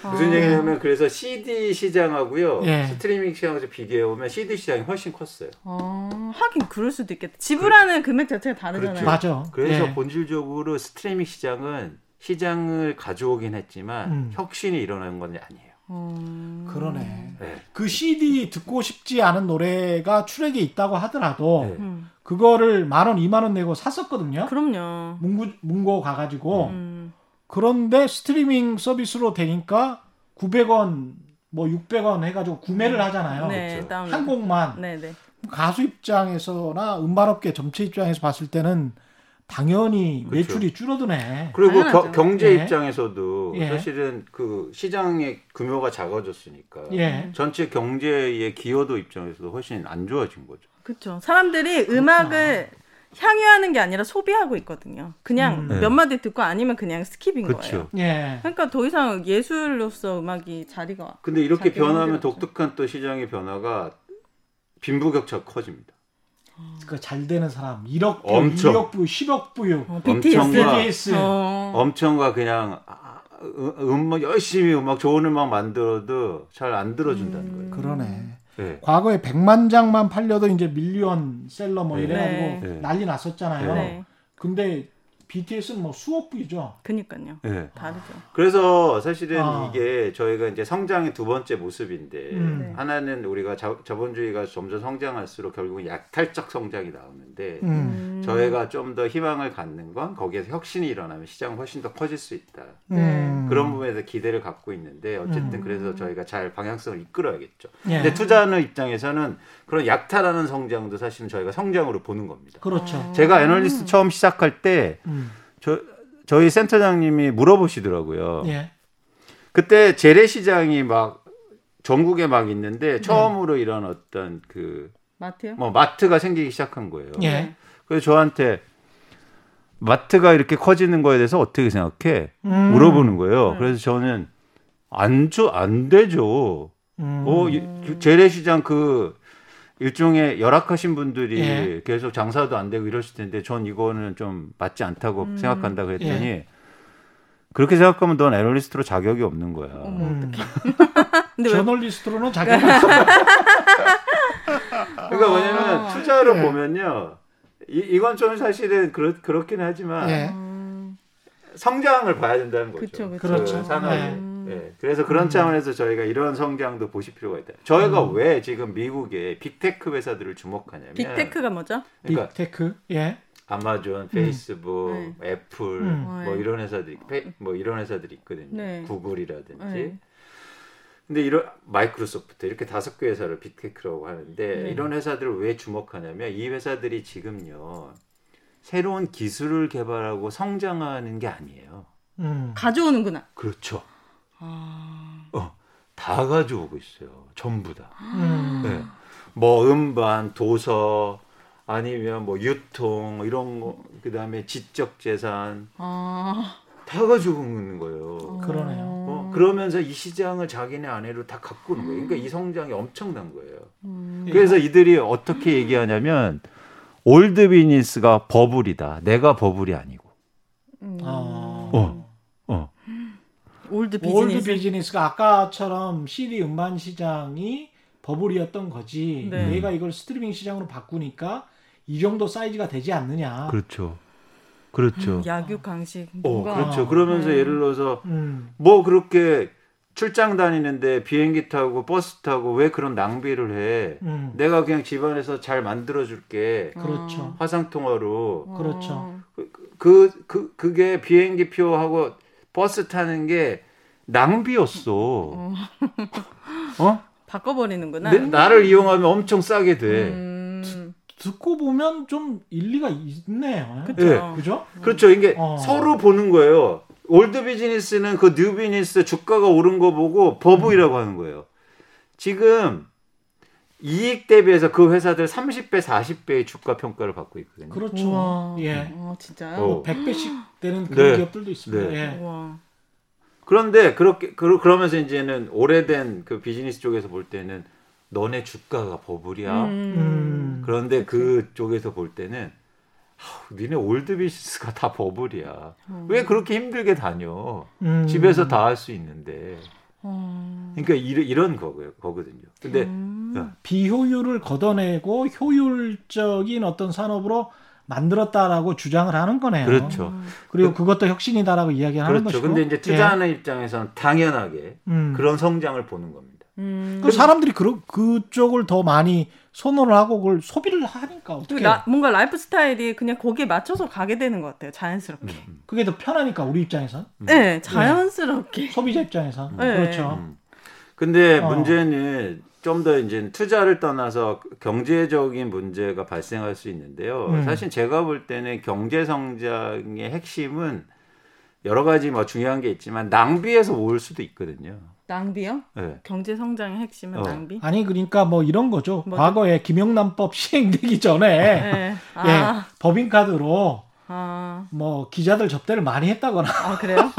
아. 무슨 얘기냐면 그래서 씨디 시장하고요 예. 스트리밍 시장하고 비교해 보면 씨디 시장이 훨씬 컸어요. 아, 하긴 그럴 수도 있겠다. 지불하는 그... 금액 자체가 다르잖아요. 그렇죠. 맞아. 그래서 예. 본질적으로 스트리밍 시장은 시장을 가져오긴 했지만 음. 혁신이 일어난 건 아니에요. 음... 그러네. 네. 그 씨디 듣고 싶지 않은 노래가 출액이 있다고 하더라도 네. 음. 그거를 만 원, 이만 원 내고 샀었거든요. 그럼요. 문구, 문고 가가지고 음. 그런데 스트리밍 서비스로 되니까 구백 원, 뭐 육백 원 해가지고 구매를 음. 하잖아요. 네, 그렇죠. 한 곡만. 네, 네. 가수 입장에서나 음반업계 전체 입장에서 봤을 때는 당연히 그렇죠. 매출이 줄어드네. 그리고 겨, 경제 예. 입장에서도 예. 사실은 그 시장의 규모가 작아졌으니까 예. 전체 경제의 기여도 입장에서도 훨씬 안 좋아진 거죠. 그렇죠. 사람들이 그렇구나. 음악을 향유하는 게 아니라 소비하고 있거든요. 그냥 음. 몇 마디 듣고 아니면 그냥 스킵인 그렇죠. 거예요. 예. 그러니까 더 이상 예술로서 음악이 자리가. 근데 이렇게 변하면 독특한 또 시장의 변화가 빈부격차가 커집니다. 그 잘 되는 사람 일억 부, 엄청, 이억 부, 십억 부유, 어, 비티에스, 엄청과, 비티에스, 어. 엄청과 그냥 음악 열심히 음악 좋은 음악 만들어도 잘 안 들어준다는 음... 거예요. 그러네. 네. 과거에 백만 장만 팔려도 이제 밀리언 셀러 뭐 네. 이래가지고 네. 난리 났었잖아요. 네. 근데 비티에스는 뭐 수억 부이죠. 그니까요. 네. 다르죠. 그래서 사실은 아. 이게 저희가 이제 성장의 두 번째 모습인데 음. 하나는 우리가 자, 자본주의가 점점 성장할수록 결국은 약탈적 성장이 나오는데 음. 저희가 좀 더 희망을 갖는 건 거기에서 혁신이 일어나면 시장은 훨씬 더 커질 수 있다. 음. 그런 부분에서 기대를 갖고 있는데 어쨌든 음. 그래서 저희가 잘 방향성을 이끌어야겠죠. 예. 근데 투자하는 입장에서는 그런 약탈하는 성장도 사실은 저희가 성장으로 보는 겁니다. 그렇죠. 제가 애널리스트 처음 시작할 때 음. 저, 저희 센터장님이 물어보시더라고요. 예. 그때 재래시장이 막 전국에 막 있는데 처음으로 예. 이런 어떤 그 마트요? 뭐 마트가 생기기 시작한 거예요. 예. 그래서 저한테 마트가 이렇게 커지는 거에 대해서 어떻게 생각해? 음. 물어보는 거예요. 음. 그래서 저는 안, 저, 안 되죠. 음. 어, 재래시장 그 일종의 열악하신 분들이 예. 계속 장사도 안 되고 이러실 텐데 전 이거는 좀 맞지 않다고 음. 생각한다 그랬더니 예. 그렇게 생각하면 넌 애널리스트로 자격이 없는 거야. 음. 근데 저널리스트로는 자격이 없어. 그러니까 뭐냐면 아, 투자로 예. 보면요. 이, 이건 좀 사실은 그렇, 그렇긴 하지만 예. 성장을 봐야 된다는 거죠. 그쵸, 그쵸. 그렇죠. 산업에. 네, 그래서 그런 음. 차원에서 저희가 이런 성장도 보실 필요가 있다. 저희가 음. 왜 지금 미국의 빅테크 회사들을 주목하냐면 빅테크가 뭐죠? 그러니까 빅테크? 예. 아마존, 페이스북, 음. 애플 음. 뭐 이런 회사들이 페, 뭐 이런 회사들이 있거든요. 네. 구글이라든지. 네. 근데 이런 마이크로소프트 이렇게 다섯 개 회사를 빅테크라고 하는데 네. 이런 회사들을 왜 주목하냐면 이 회사들이 지금요. 새로운 기술을 개발하고 성장하는 게 아니에요. 음. 가져오는구나. 그렇죠. 아... 어, 다 가져오고 있어요. 전부 다. 음... 네. 뭐 음반, 도서, 아니면 뭐 유통 이런 거, 그다음에 지적 재산 아... 다 가지고 있는 거예요. 그러네요. 어, 그러면서 이 시장을 자기네 안에로 다 갖고 오는 거예요. 그러니까 이 성장이 엄청난 거예요. 음... 그래서 이들이 어떻게 얘기하냐면 올드 비즈니스가 버블이다. 내가 버블이 아니고. 음... 아... 어. 올드 비즈니스. 올드 비즈니스가 아까처럼 씨디 음반 시장이 버블이었던 거지. 네. 내가 이걸 스트리밍 시장으로 바꾸니까 이 정도 사이즈가 되지 않느냐. 그렇죠. 그렇죠. 음, 약육 강식. 어, 그렇죠. 그러면서 네. 예를 들어서 음. 뭐 그렇게 출장 다니는데 비행기 타고 버스 타고 왜 그런 낭비를 해? 음. 내가 그냥 집안에서 잘 만들어 줄게. 그렇죠. 화상 통화로. 그렇죠. 그, 그, 그 그게 비행기 표하고 버스 타는 게 낭비였어. 어? 어? 바꿔버리는구나. 내, 나를 이용하면 엄청 싸게 돼. 음... 듣고 보면 좀 일리가 있네요. 그쵸? 네. 그죠? 그렇죠. 이게 어... 서로 보는 거예요. 올드 비즈니스는 그 뉴 비즈니스 주가가 오른 거 보고 버블이라고 음. 하는 거예요. 지금 이익 대비해서 그 회사들 삼십 배, 사십 배의 주가 평가를 받고 있거든요. 그렇죠. 우와. 예. 어, 진짜요? 어. 백 배씩 되는 그런 네. 기업들도 있습니다. 네. 예. 우와. 그런데 그렇게 그러, 그러면서 이제는 오래된 그 비즈니스 쪽에서 볼 때는 너네 주가가 버블이야. 음. 그런데 그 쪽에서 볼 때는 하, 니네 올드 비즈니스가 다 버블이야. 음. 왜 그렇게 힘들게 다녀? 음. 집에서 다 할 수 있는데. 음. 그러니까 이런 이런 거고요, 거거든요. 근데 음. 어. 비효율을 걷어내고 효율적인 어떤 산업으로 만들었다라고 주장을 하는 거네요. 그렇죠. 그리고 그, 그것도 혁신이다라고 이야기하는 거죠. 그렇죠. 근데 이제 투자하는 예. 입장에서는 당연하게 음. 그런 성장을 보는 겁니다. 음. 그 사람들이 그 그쪽을 더 많이 선호를 하고 그걸 소비를 하니까 어떻게 나, 뭔가 라이프 스타일이 그냥 거기에 맞춰서 가게 되는 것 같아요. 자연스럽게. 음. 그게 더 편하니까 우리 입장에선. 음. 네, 자연스럽게. 네. 소비자 입장에선. 음. 그렇죠. 음. 근데 어. 문제는. 좀 더 이제 투자를 떠나서 경제적인 문제가 발생할 수 있는데요. 음. 사실 제가 볼 때는 경제 성장의 핵심은 여러 가지 뭐 중요한 게 있지만 낭비에서 모을 수도 있거든요. 낭비요? 네. 경제 성장의 핵심은 어. 낭비? 아니 그러니까 뭐 이런 거죠. 뭐죠? 과거에 김영란법 시행되기 전에 네. 아. 예, 법인카드로 아... 뭐 기자들 접대를 많이 했다거나 아 그래요?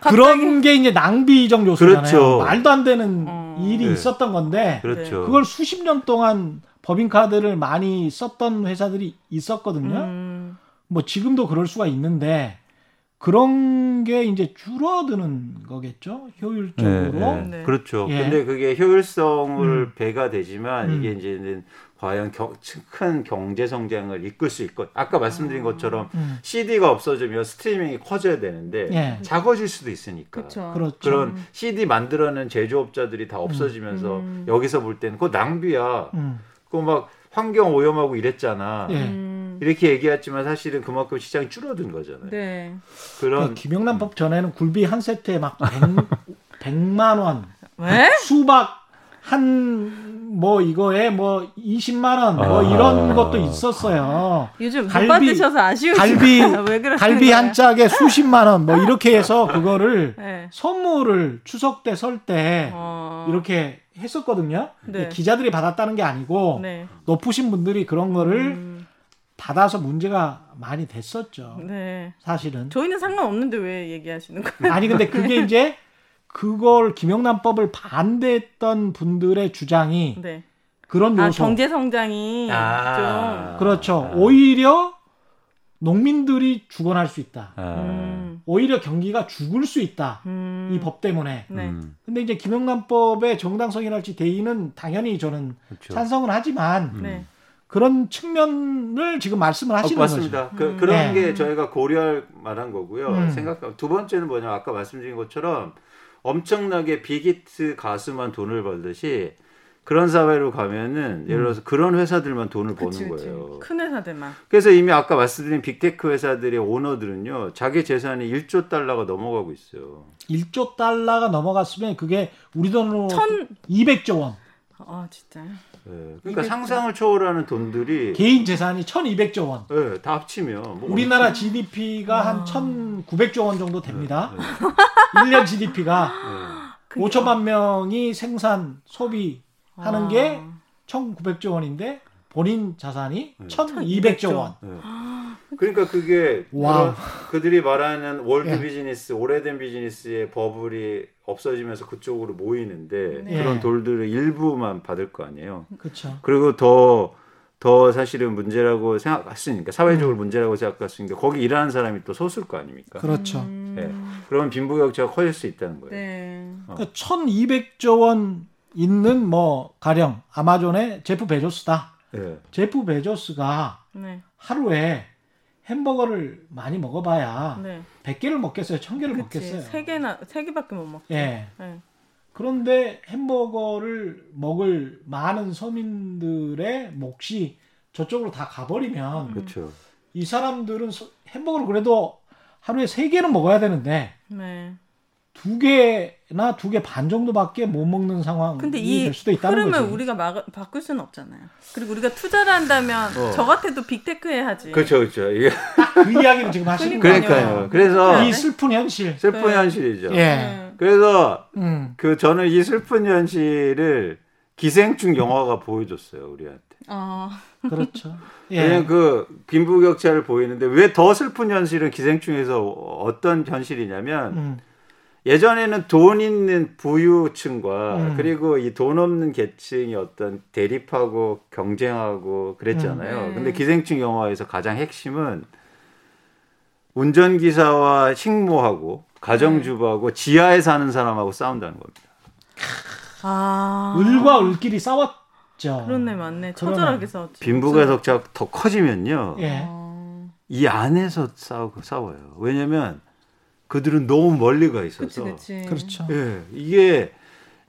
그런 게 이제 낭비적 요소잖아요. 그렇죠. 말도 안 되는 어... 일이 네. 있었던 건데 그렇죠. 그걸 수십 년 동안 법인카드를 많이 썼던 회사들이 있었거든요. 음... 뭐 지금도 그럴 수가 있는데 그런 게 이제 줄어드는 거겠죠. 효율적으로. 네, 네. 네. 그렇죠. 예. 근데 그게 효율성을 음. 배가 되지만 음. 이게 이제는 과연 겨, 큰 경제 성장을 이끌 수 있고 아까 말씀드린 것처럼 음. 씨디가 없어지면 스트리밍이 커져야 되는데 예. 작아질 수도 있으니까 그쵸. 그렇죠. 그런 씨디 만들어낸 제조업자들이 다 없어지면서 음. 여기서 볼 때는 그거 낭비야. 음. 그거 막 환경 오염하고 이랬잖아. 예. 음. 이렇게 얘기했지만 사실은 그만큼 시장이 줄어든 거잖아요. 네. 그런 그러니까 김영란법 음. 전에는 굴비 한 세트에 막 백만 원 왜? 수박 한 뭐 이거에 뭐 이십만 원 뭐 아... 이런 것도 있었어요. 요즘 못 받으셔서 아쉬우시죠. 갈비 왜 그러세요? 갈비 한 짝에 수십만 원 뭐 이렇게 해서 그거를 네. 선물을 추석 때 설 때 어... 이렇게 했었거든요. 네. 기자들이 받았다는 게 아니고 네. 높으신 분들이 그런 거를 음... 받아서 문제가 많이 됐었죠. 네. 사실은 저희는 상관없는데 왜 얘기하시는 거예요? 아니 근데 그게 이제 그걸 김영란법을 반대했던 분들의 주장이 네. 그런 요소. 아, 경제 성장이 아~ 좀 그렇죠. 아~ 오히려 농민들이 죽어날 수 있다. 아~ 음. 오히려 경기가 죽을 수 있다. 음. 이 법 때문에. 네. 음. 근데 이제 김영란법의 정당성이랄지 대의는 당연히 저는 그렇죠. 찬성은 하지만 음. 네. 그런 측면을 지금 말씀을 하시는 어, 맞습니다. 거죠. 맞습니다. 음. 그, 그런 네. 게 저희가 고려할 만한 거고요. 음. 생각 두 번째는 뭐냐? 아까 말씀드린 것처럼. 엄청나게 빅히트 가수만 돈을 벌듯이 그런 사회로 가면은 예를 들어서 그런 회사들만 돈을 그치, 버는 그치. 거예요. 큰 회사들만. 그래서 이미 아까 말씀드린 빅테크 회사들의 오너들은요. 자기 재산이 일조 달러가 넘어가고 있어요. 일조 달러가 넘어갔으면 그게 우리 돈으로 천... 이백조 원. 아 진짜요? 네, 그러니까 상상을 초월하는 돈들이 개인 재산이 천이백조 원. 네, 다 합치면 뭐 우리나라 어렵지? 지디피가 아... 한 천구백조 원 정도 됩니다. 네, 네. 일 년 지디피가 네. 오천만 명이 생산 소비하는 아... 게 천구백조 원인데 본인 자산이 네. 천이백조 원. 네. 그러니까 그게 그런, 그들이 말하는 월드 예. 비즈니스, 오래된 비즈니스의 버블이 없어지면서 그쪽으로 모이는데 네. 그런 돌들을 일부만 받을 거 아니에요. 그렇죠. 그리고 더, 더 사실은 문제라고 생각할 수 있으니까 사회적으로 음. 문제라고 생각할 수 있으니까 거기 일하는 사람이 또 소수일 거 아닙니까? 그렇죠. 음. 네. 그러면 빈부격차가 커질 수 있다는 거예요. 네. 어. 그러니까 천이백조 원 있는 뭐 가령 아마존의 제프 베조스다. 네. 제프 베조스가 네. 하루에 햄버거를 많이 먹어봐야 네. 백 개를 먹겠어요? 천 개를 그치. 먹겠어요? 세 개나, 세 개밖에 못 먹죠. 예. 네. 그런데 햄버거를 먹을 많은 서민들의 몫이 저쪽으로 다 가버리면 음. 이 사람들은 햄버거를 그래도 하루에 세 개는 먹어야 되는데 네. 두 개나 두 개 반 정도밖에 못 먹는 상황이 근데 이 될 수도 있다는 거죠. 흐름을 우리가 막, 바꿀 수는 없잖아요. 그리고 우리가 투자를 한다면 어. 저 같아도 빅테크 해야지. 그렇죠, 그렇죠. 이게 그 이야기를 지금 하시는 거예요. 그러니까요. 그래서 이 슬픈 현실, 슬픈 네. 현실이죠. 예. 네. 그래서 음. 그 저는 이 슬픈 현실을 기생충 영화가 보여줬어요, 우리한테. 어. 그렇죠. 예. 그냥 그 빈부격차를 보이는데 왜 더 슬픈 현실은 기생충에서 어떤 현실이냐면. 음. 예전에는 돈 있는 부유층과 음. 그리고 이 돈 없는 계층이 어떤 대립하고 경쟁하고 그랬잖아요. 음. 근데 기생충 영화에서 가장 핵심은 운전기사와 식모하고 가정주부하고 음. 지하에 사는 사람하고 싸운다는 겁니다. 아. 을과 을끼리 싸웠죠. 그렇네, 맞네. 처절하게 싸웠죠. 빈부격차가 더 커지면요. 예. 이 안에서 싸우고 싸워요. 왜냐면 그들은 너무 멀리 가 있어서. 그치, 그치. 그렇죠. 예, 이게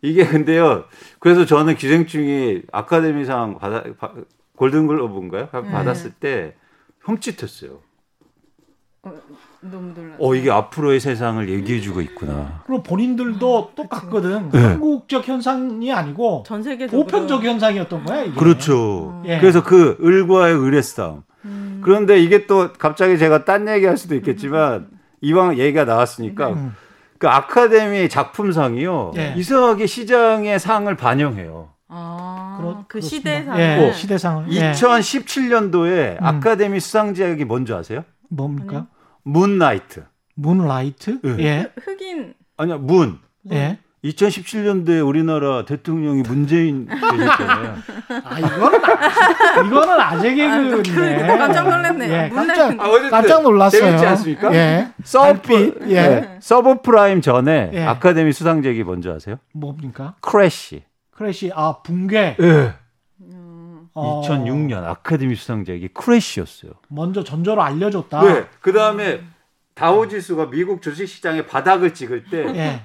이게 근데요. 그래서 저는 기생충이 아카데미상 받아 골든글로브인가요? 네. 받았을 때 흠칫했어요. 어, 너무 놀랐어요. 어, 이게 앞으로의 세상을 얘기해주고 있구나. 그리고 본인들도 똑같거든. 네. 한국적 현상이 아니고 전 세계적으로 보편적 현상이었던 거야. 이게. 그렇죠. 예. 그래서 그 을과의 을의 싸움. 음. 그런데 이게 또 갑자기 제가 딴 얘기할 수도 있겠지만. 음. 이왕 얘기가 나왔으니까 음. 그 아카데미 작품상이요 예. 이상하게 시장의 상을 반영해요. 아, 그렇, 그 시대상. 예, 시대상을. 이천십칠 년도에 음. 아카데미 수상작이 뭔지 아세요? 뭡니까? 문라이트. 문라이트? 예. 예. 흑인. 아니야 문. 예. 이천십칠 년도에 우리나라 대통령이 문재인 되셨잖아요. 아, 이거는, 이거는 아재 개그인데. 아, 깜짝 놀랐네. 예, 깜짝, 아, 깜짝 놀랐어요. 재밌지 않습니까? 예. 서브, 예. 예. 서브 프라임 전에 예. 아카데미 수상작이 뭔지 아세요? 뭡니까? 크래시. 크래시, 아, 붕괴. 예. 음, 이천육 년 어. 아카데미 수상작이 크래시였어요. 먼저 전조로 알려줬다. 네. 그 다음에 음. 다우지수가 미국 주식시장의 바닥을 찍을 때, 예.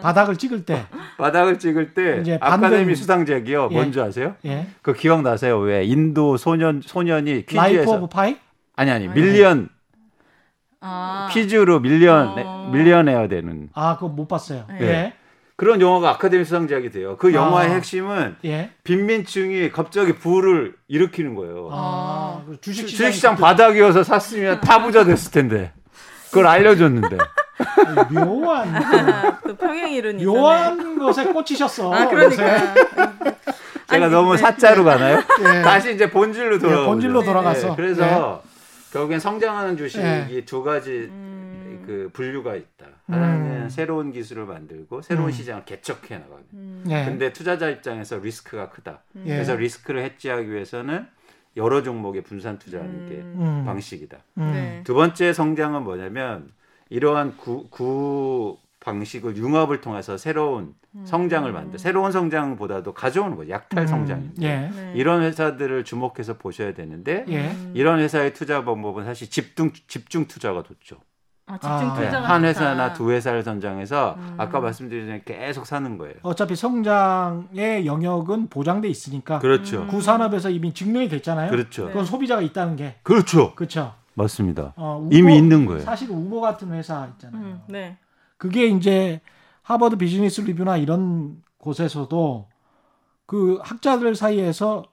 바닥을 찍을 때, 바닥을 찍을 때 이제 아카데미 수상작이요. 예. 뭔지 아세요? 예. 그 기억 나세요? 왜 인도 소년 소년이 퀴즈에서 라이프 오브 파이? 아니 아니 밀리언 아. 퀴즈로 밀리언 아. 밀리언에어 되는. 아 그거 못 봤어요. 예. 예. 그런 영화가 아카데미 수상작이 돼요. 그 영화의 아. 핵심은 예. 빈민층이 갑자기 부를 일으키는 거예요. 아. 주식시장, 주식시장 바닥이어서 샀으면 다 부자 됐을 텐데. 그걸 알려줬는데. 묘한. 아, 또 평행 이론이 있네. 묘한 것에 꽂히셨어. 아, 그러니까. 제가 아니, 너무 사짜로 가나요? 예. 다시 이제 본질로 돌아. 예, 본질로 돌아갔어. 예, 그래서 예. 결국엔 성장하는 주식이 예. 두 가지 음... 그 분류가 있다. 하나는 음. 새로운 기술을 만들고 새로운 음. 시장을 개척해 나가는. 음. 예. 근데 투자자 입장에서 리스크가 크다. 음. 그래서 리스크를 해지하기 위해서는 여러 종목에 분산 투자하는 음. 게 방식이다. 음. 네. 두 번째 성장은 뭐냐면 이러한 구, 구 방식을 융합을 통해서 새로운 음. 성장을 만들 새로운 성장보다도 가져오는 거죠. 약탈 음. 성장인데 예. 네. 이런 회사들을 주목해서 보셔야 되는데 예. 이런 회사의 투자 방법은 사실 집중, 집중 투자가 좋죠. 아, 집중 투자가 네. 한 회사나 두 회사를 선정해서 음. 아까 말씀드린 대로 계속 사는 거예요. 어차피 성장의 영역은 보장돼 있으니까. 그렇죠. 음. 구산업에서 이미 증명이 됐잖아요. 그렇죠. 그건 네. 소비자가 있다는 게. 그렇죠. 그렇죠. 맞습니다. 어, 우버, 이미 있는 거예요. 사실 우버 같은 회사 있잖아요. 음, 네. 그게 이제 하버드 비즈니스 리뷰나 이런 곳에서도 그 학자들 사이에서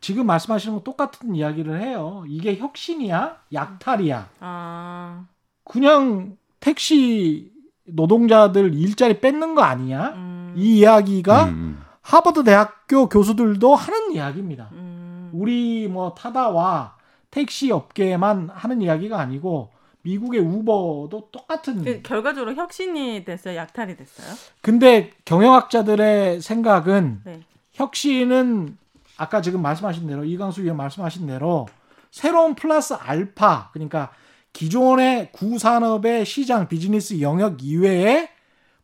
지금 말씀하시는 거 똑같은 이야기를 해요. 이게 혁신이야, 약탈이야. 아. 그냥 택시 노동자들 일자리 뺏는 거 아니야? 음. 이 이야기가 음. 하버드 대학교 교수들도 하는 이야기입니다. 음. 우리 뭐 타다와 택시 업계만 하는 이야기가 아니고 미국의 우버도 똑같은. 그, 결과적으로 혁신이 됐어요? 약탈이 됐어요? 근데 경영학자들의 생각은 네. 혁신은 아까 지금 말씀하신 대로 이광수 위원 말씀하신 대로 새로운 플러스 알파 그러니까 기존의 구산업의 시장 비즈니스 영역 이외에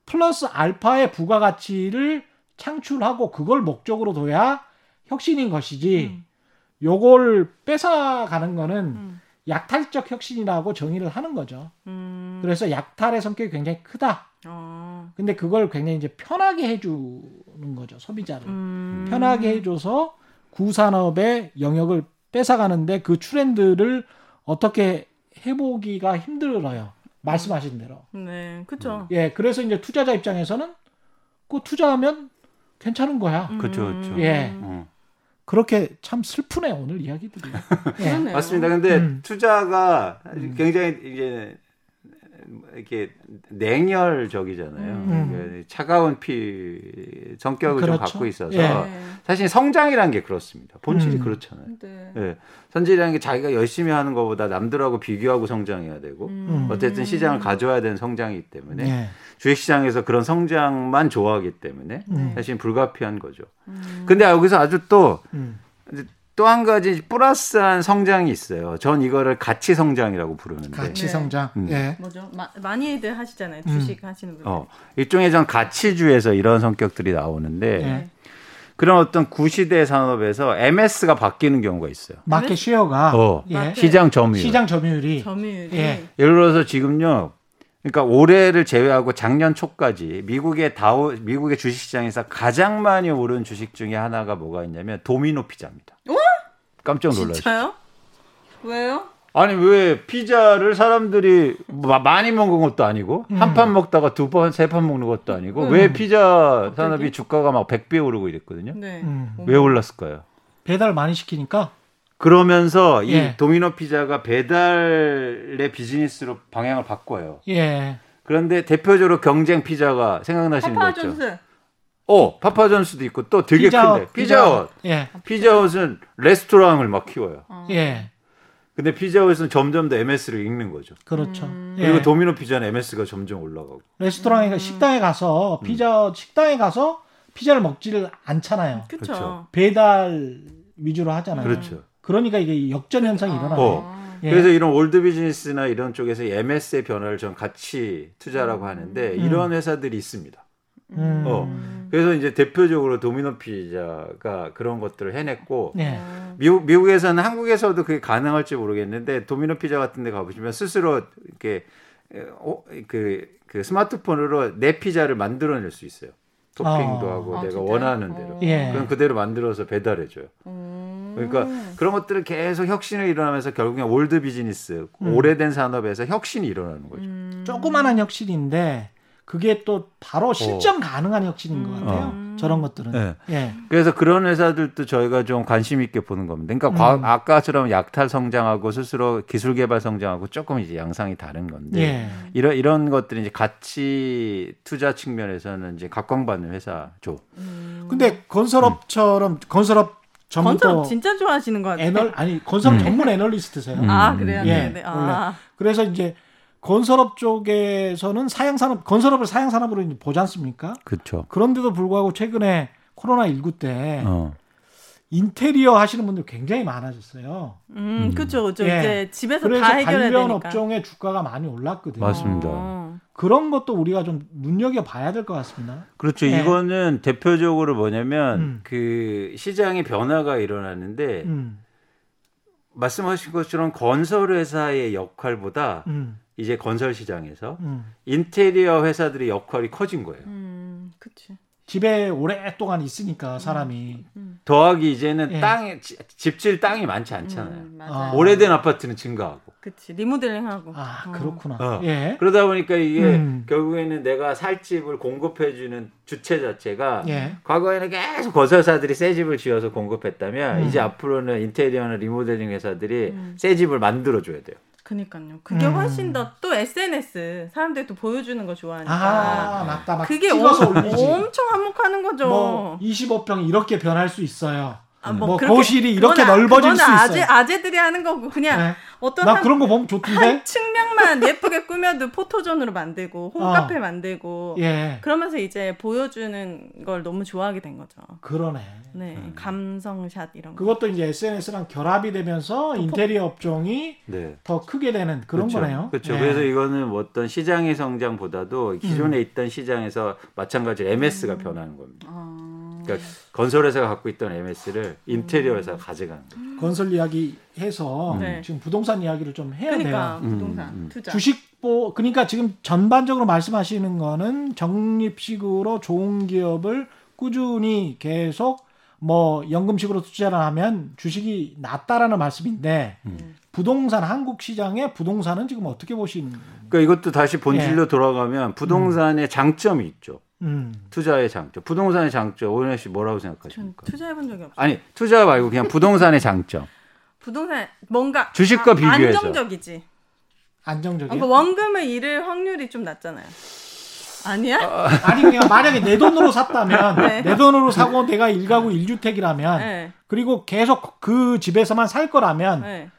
플러스 알파의 부가가치를 창출하고 그걸 목적으로 둬야 혁신인 것이지 요걸 음. 뺏어가는 거는 음. 약탈적 혁신이라고 정의를 하는 거죠. 음. 그래서 약탈의 성격이 굉장히 크다. 어. 근데 그걸 굉장히 이제 편하게 해주는 거죠. 소비자를. 음. 편하게 해줘서 구산업의 영역을 뺏어가는데 그 트렌드를 어떻게 해보기가 힘들어요. 말씀하신 대로. 네, 그렇죠. 예, 그래서 이제 투자자 입장에서는 그 투자하면 괜찮은 거야. 그렇죠, 음. 그렇죠. 예, 음. 그렇게 참 슬프네 오늘 이야기들이. 예. 맞습니다. 근데 음. 투자가 굉장히 이제 이렇게 냉혈적이잖아요. 음. 차가운 피 성격을 그렇죠? 좀 갖고 있어서 예. 사실 성장이라는 게 그렇습니다. 본질이 음. 그렇잖아요. 네. 예. 성질이라는 게 자기가 열심히 하는 것보다 남들하고 비교하고 성장해야 되고 음. 어쨌든 시장을 가져와야 되는 성장이기 때문에 예. 주식시장에서 그런 성장만 좋아하기 때문에 음. 사실 불가피한 거죠. 음. 근데 여기서 아주 또 음. 또 한 가지 플러스한 성장이 있어요. 전 이거를 가치 성장이라고 부르는데. 가치 성장. 네. 음. 예. 뭐죠? 마, 많이들 하시잖아요. 주식 음. 하시는 분들. 어, 일종의 전 가치주에서 이런 성격들이 나오는데 네. 그런 어떤 구시대 산업에서 엠에스가 바뀌는 경우가 있어요. 마켓 쉐어가 어, 예. 시장 점유율. 시장 점유율이. 점유율이. 예. 예를 들어서 지금요. 그러니까 올해를 제외하고 작년 초까지 미국의 다우 미국의 주식 시장에서 가장 많이 오른 주식 중에 하나가 뭐가 있냐면 도미노 피자입니다. 어? 깜짝 놀랐어요. 진짜요? 왜요? 아니 왜 피자를 사람들이 많이 먹은 것도 아니고 음. 한 판 먹다가 두 판, 세 판 먹는 것도 아니고 음. 왜 피자 산업이 주가가 막 백 배 오르고 이랬거든요. 네. 음. 왜 올랐을까요? 배달 많이 시키니까. 그러면서 이 예. 도미노 피자가 배달의 비즈니스로 방향을 바꿔요. 예. 그런데 대표적으로 경쟁 피자가 생각나시는 거죠? 파파존스. 어, 파파존스도 있고 또 되게 피자헛, 큰데. 피자헛. 예. 피자헛은 레스토랑을 막 키워요. 어. 예. 근데 피자헛은 점점 더 엠에스를 읽는 거죠. 그렇죠. 음. 그리고 예. 도미노 피자는 엠에스가 점점 올라가고. 레스토랑에 음. 식당에 가서 피자 음. 식당에 가서 피자를 먹지를 않잖아요. 그렇죠. 배달 위주로 하잖아요. 그렇죠. 그러니까 이게 역전 현상이 아, 일어나요. 어. 예. 그래서 이런 월드 비즈니스나 이런 쪽에서 엠에스의 변화를 전 가치 투자라고 하는데 음. 이런 회사들이 있습니다. 음. 어. 그래서 이제 대표적으로 도미노 피자가 그런 것들을 해냈고 예. 미국, 미국에서는 한국에서도 그게 가능할지 모르겠는데 도미노 피자 같은 데 가보시면 스스로 이렇게 어, 그, 그 스마트폰으로 내 피자를 만들어낼 수 있어요. 토핑도 어. 하고 아, 내가 진짜요? 원하는 대로. 예. 그럼 그대로 만들어서 배달해줘요. 음. 그러니까 그런 것들은 계속 혁신이 일어나면서 결국에 올드 비즈니스, 음. 오래된 산업에서 혁신이 일어나는 거죠. 음. 조그만한 혁신인데 그게 또 바로 실전 어. 가능한 혁신인 것 같아요. 음. 저런 것들은. 네. 예. 그래서 그런 회사들도 저희가 좀 관심 있게 보는 겁니다. 그러니까 음. 과, 아까처럼 약탈 성장하고 스스로 기술 개발 성장하고 조금 이제 양상이 다른 건데 예. 이런 이런 것들이 이제 가치 투자 측면에서는 이제 각광받는 회사죠. 음. 근데 건설업처럼 음. 건설업 전문 건설업 진짜 좋아하시는 것 같아요. 애널, 아니 건설업 음. 전문 애널리스트세요. 음. 아 그래요. 예. 네. 네. 아. 그래서 이제. 건설업 쪽에서는 사양산업, 건설업을 사양산업으로 이제 보지 않습니까? 그렇죠. 그런데도 불구하고 최근에 코로나십구 때 어. 인테리어 하시는 분들 굉장히 많아졌어요. 음, 음. 그렇죠. 그렇죠. 예. 이제 집에서 다 해결해야 되니까. 그래서 관련 업종의 주가가 많이 올랐거든요. 맞습니다. 어. 그런 것도 우리가 좀 눈여겨봐야 될 것 같습니다. 그렇죠. 예. 이거는 대표적으로 뭐냐면 음. 그 시장의 변화가 일어나는데 음. 말씀하신 것처럼 건설회사의 역할보다 음. 이제 건설 시장에서 음. 인테리어 회사들의 역할이 커진 거예요. 음, 그치. 집에 오랫동안 있으니까 사람이 음, 음. 더하기 이제는 예. 땅에 집질 땅이 많지 않잖아요. 음, 아. 오래된 아파트는 증가하고. 그치. 리모델링하고. 아 어. 그렇구나. 어. 예. 그러다 보니까 이게 음. 결국에는 내가 살 집을 공급해주는 주체 자체가 예. 과거에는 계속 건설사들이 새 집을 지어서 공급했다면 음. 이제 앞으로는 인테리어나 리모델링 회사들이 음. 새 집을 만들어줘야 돼요. 그니까요. 그게 음. 훨씬 더 또 에스엔에스 사람들이 또 보여주는 거 좋아하니까. 아 맞다, 맞다. 그게 오, 엄청 한몫하는 거죠. 뭐 이십오 평이 이렇게 변할 수 있어요. 아, 뭐, 뭐 그렇게, 거실이 이렇게 그건, 넓어질 그건 수 아재, 있어요. 아재들이 하는 거고 그냥 네. 어떤 나 한, 그런 거 보면 좋던데. 한 측면만 예쁘게 꾸며도 포토존으로 만들고 홈카페 어. 만들고. 예. 그러면서 이제 보여주는 걸 너무 좋아하게 된 거죠. 그러네. 네, 음. 감성샷 이런. 그것도 거. 이제 에스엔에스랑 결합이 되면서 인테리어 포... 업종이 네. 더 크게 되는 그런 그쵸, 거네요. 그렇죠. 네. 그래서 이거는 어떤 시장의 성장보다도 기존에 음. 있던 시장에서 마찬가지로 엠에스가 음. 변하는 겁니다. 어... 그러니까 건설회사가 갖고 있던 엠에스를 인테리어 회사가 가져간 거예요. 건설 이야기 해서 네. 지금 부동산 이야기를 좀 해야 그러니까, 돼요. 그러니까 부동산 음, 음. 투자. 주식 보 그러니까 지금 전반적으로 말씀하시는 거는 적립식으로 좋은 기업을 꾸준히 계속 뭐 연금식으로 투자를 하면 주식이 낮다라는 말씀인데 음. 부동산, 한국 시장의 부동산은 지금 어떻게 보시는 거예요? 그러니까 이것도 다시 본질로 예. 돌아가면 부동산의 음. 장점이 있죠. 음. 투자의 장점. 부동산의 장점. 오은혜 씨 뭐라고 생각하십니까? 투자해본 적이 없어요. 아니, 투자 말고 그냥 부동산의 장점. 부동산 뭔가 주식과 아, 비교해서 안정적이지. 안정적이요? 그러니까 원금을 잃을 확률이 좀 낮잖아요. 아니야? 어... 아니요. 만약에 내 돈으로 샀다면 네. 내 돈으로 사고 내가 일가구 일주택이라면 네. 그리고 계속 그 집에서만 살 거라면 네.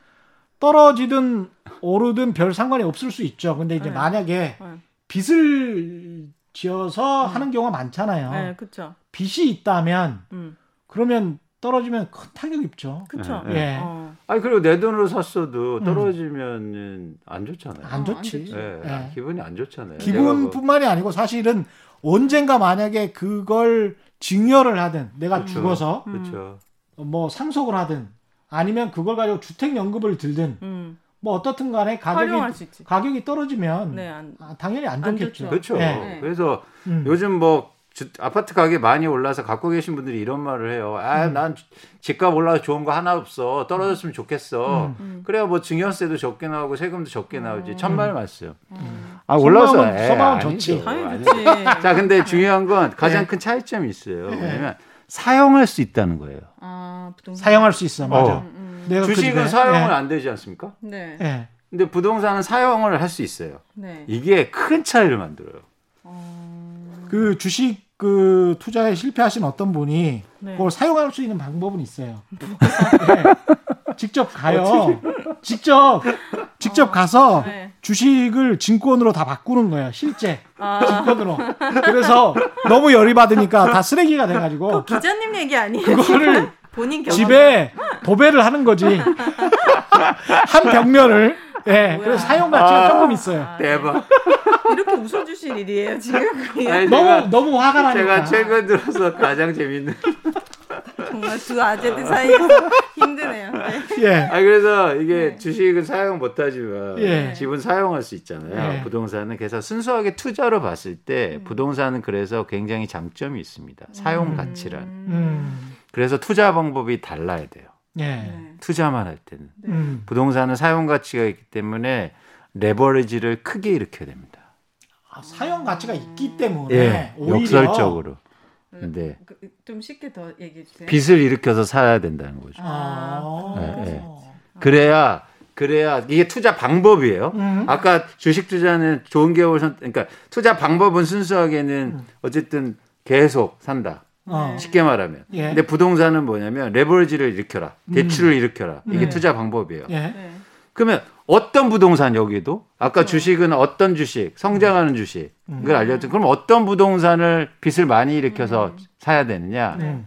떨어지든 오르든 별 상관이 없을 수 있죠. 근데 이제 네. 만약에 네. 빚을 지어서 네. 하는 경우가 많잖아요. 네, 그렇죠. 빚이 있다면 음. 그러면 떨어지면 큰 타격 입죠. 그렇죠. 예. 예. 어. 아니 그리고 내 돈으로 샀어도 떨어지면은 안 좋잖아요. 안 좋지. 예. 예. 기분이 안 좋잖아요. 기분뿐만이 뭐... 아니고 사실은 언젠가 만약에 그걸 증여를 하든 내가 그쵸. 죽어서 그쵸. 뭐 상속을 하든 아니면 그걸 가지고 주택연금을 들든 음. 뭐 어떻든 간에 가격이 가격이 떨어지면 네, 안, 당연히 안 좋겠죠. 그렇죠. 예. 그래서 음. 요즘 뭐 주, 아파트 가격이 많이 올라서 갖고 계신 분들이 이런 말을 해요. 아, 음. 난 집값 올라서 좋은 거 하나 없어. 떨어졌으면 좋겠어. 음. 그래야 뭐 증여세도 적게 나오고 세금도 적게 나오지. 음. 천만의 말씀. 음. 아, 올라서 소망은 좋지. 당연히 좋지. 자, 근데 중요한 건 가장 네. 큰 차이점이 있어요. 네. 왜냐면 사용할 수 있다는 거예요. 아, 부동산. 사용할 수 있어. 맞아. 어. 음, 음. 주식은 그 사용은 네. 안 되지 않습니까? 네. 네. 근데 부동산은 사용을 할 수 있어요. 네. 이게 큰 차이를 만들어요. 어... 그 주식 그 투자에 실패하신 어떤 분이 네. 그걸 사용할 수 있는 방법은 있어요. 네. 직접 가요. 직접 직접 가서 네. 주식을 증권으로 다 바꾸는 거예요. 실제 아. 증권으로. 그래서 너무 열이 받으니까 다 쓰레기가 돼가지고. 기자님 얘기 아니에요? 그거를 본인 경험. 집에 도배를 하는 거지. 한 벽면을. 네, 그래서 사용 가치가 아, 조금 있어요. 아, 대박. 이렇게 웃어주실 일이에요 지금. 아니, 너무 제가, 너무 화가 나니까. 제가 최근 들어서 가장 재밌는. 정말 두 아재들 사이에서 힘드네요. 네. 예. 아 그래서 이게 네. 주식은 사용 못하지만 예. 집은 사용할 수 있잖아요. 예. 부동산은 그래서 순수하게 투자로 봤을 때 음. 부동산은 그래서 굉장히 장점이 있습니다. 사용 가치란. 음. 음. 그래서 투자 방법이 달라야 돼요. 예. 투자만 할 때는 네. 음. 부동산은 사용 가치가 있기 때문에 레버리지를 크게 일으켜야 됩니다. 아, 사용 가치가 있기 때문에 예. 오히려 역설적으로. 근데 네. 좀 쉽게 더 얘기해 주세요. 빚을 일으켜서 사야 된다는 거죠. 아~ 네. 네. 그래야 그래야 이게 투자 방법이에요. 음. 아까 주식 투자는 좋은 개월 선 그러니까 투자 방법은 순수하게는 음. 어쨌든 계속 산다. 어. 쉽게 말하면. 예. 근데 부동산은 뭐냐면 레버리지를 일으켜라. 대출을 음. 일으켜라. 이게 네. 투자 방법이에요. 예. 네. 그러면 어떤 부동산 여기도 아까 어. 주식은 어떤 주식, 성장하는 주식 음. 그걸 알려줬죠. 그럼 어떤 부동산을 빚을 많이 일으켜서 음. 사야 되느냐. 네.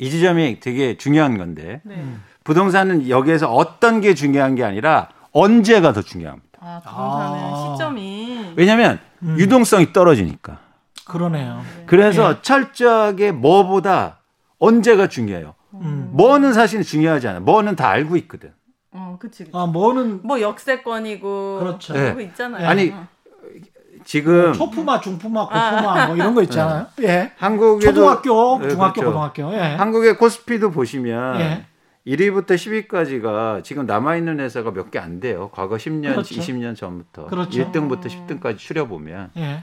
이 지점이 되게 중요한 건데 네. 부동산은 여기에서 어떤 게 중요한 게 아니라 언제가 더 중요합니다. 아, 부동산은 아. 시점이. 왜냐하면 음. 유동성이 떨어지니까. 그러네요. 그래서 네. 철저하게 뭐보다 언제가 중요해요. 음. 뭐는 사실 중요하지 않아. 뭐는 다 알고 있거든. 어, 그치, 그치. 아, 뭐는 뭐 역세권이고 그렇죠. 그거 네. 있잖아요. 아니 어. 지금 초품화, 중품화, 고품화 아. 뭐 이런 거 있잖아요. 네. 예. 한국에도 초등학교, 네, 중학교, 그렇죠. 고등학교. 예. 한국의 코스피도 보시면 예. 일 위부터 십 위까지가 지금 남아 있는 회사가 몇 개 안 돼요. 과거 십 년, 그렇죠. 이십 년 전부터 그렇죠. 일 등부터 음. 십 등까지 추려 보면. 예.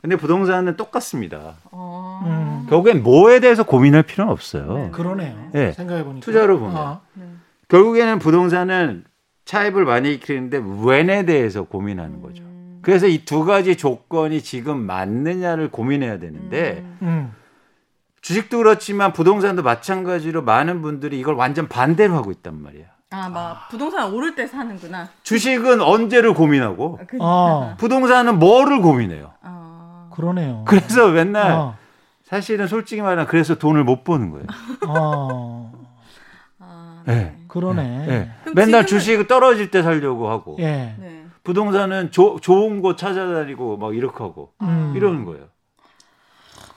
근데 부동산은 똑같습니다. 어... 음. 결국엔 뭐에 대해서 고민할 필요는 없어요. 네, 그러네요. 네. 생각해보니까. 투자로 보면. 아. 네. 결국에는 부동산은 차입을 많이 일으키는데 when에 대해서 고민하는 음. 거죠. 그래서 이 두 가지 조건이 지금 맞느냐를 고민해야 되는데 음. 음. 주식도 그렇지만 부동산도 마찬가지로 많은 분들이 이걸 완전 반대로 하고 있단 말이야. 아, 막 아. 부동산 오를 때 사는구나. 주식은 언제를 고민하고 아. 부동산은 뭐를 고민해요. 아. 그러네요. 그래서 맨날 어. 사실은 솔직히 말하면 그래서 돈을 못 버는 거예요. 어. 아, 네. 네. 그러네. 네. 맨날 지금은... 주식 떨어질 때 살려고 하고 네. 네. 부동산은 조, 좋은 곳 찾아다니고 막 이렇게 하고 음. 이러는 거예요.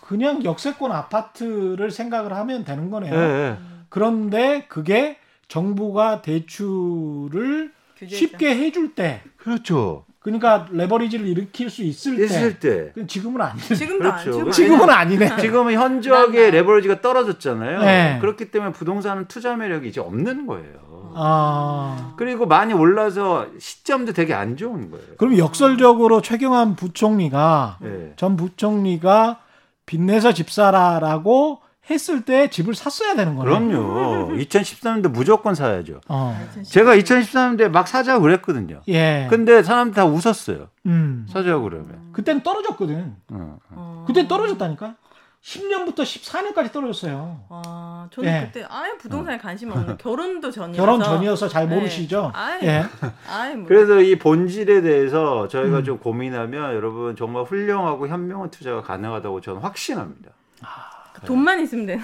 그냥 역세권 아파트를 생각을 하면 되는 거네요. 네. 그런데 그게 정부가 대출을 규제죠. 쉽게 해줄 때 그렇죠. 그러니까 레버리지를 일으킬 수 있을, 있을 때. 때. 지금은 아니네. 지금도 그렇죠. 지금 지금은 아니네. 지금은 현저하게 레버리지가 떨어졌잖아요. 네. 그렇기 때문에 부동산은 투자 매력이 이제 없는 거예요. 아. 그리고 많이 올라서 시점도 되게 안 좋은 거예요. 그럼 역설적으로 최경환 부총리가 네. 전 부총리가 빚내서 집 사라라고 했을 때 집을 샀어야 되는 거예요. 그럼요. 이천십삼 년도 무조건 사야죠. 어. 제가 이천십삼 년도에 막 사자고 그랬거든요. 예. 근데 사람들 다 웃었어요. 음. 사자고 그러면. 그때는 떨어졌거든. 어. 어. 그때 떨어졌다니까. 십 년부터 십사 년까지 떨어졌어요. 아, 저는 예. 그때 아예 부동산에 관심 없는 결혼도 전이어서 결혼 전이어서 잘 모르시죠. 예. 아예, 예. 아예 모르... 그래서 이 본질에 대해서 저희가 음. 좀 고민하면 여러분 정말 훌륭하고 현명한 투자가 가능하다고 저는 확신합니다. 아. 돈만 있으면 되는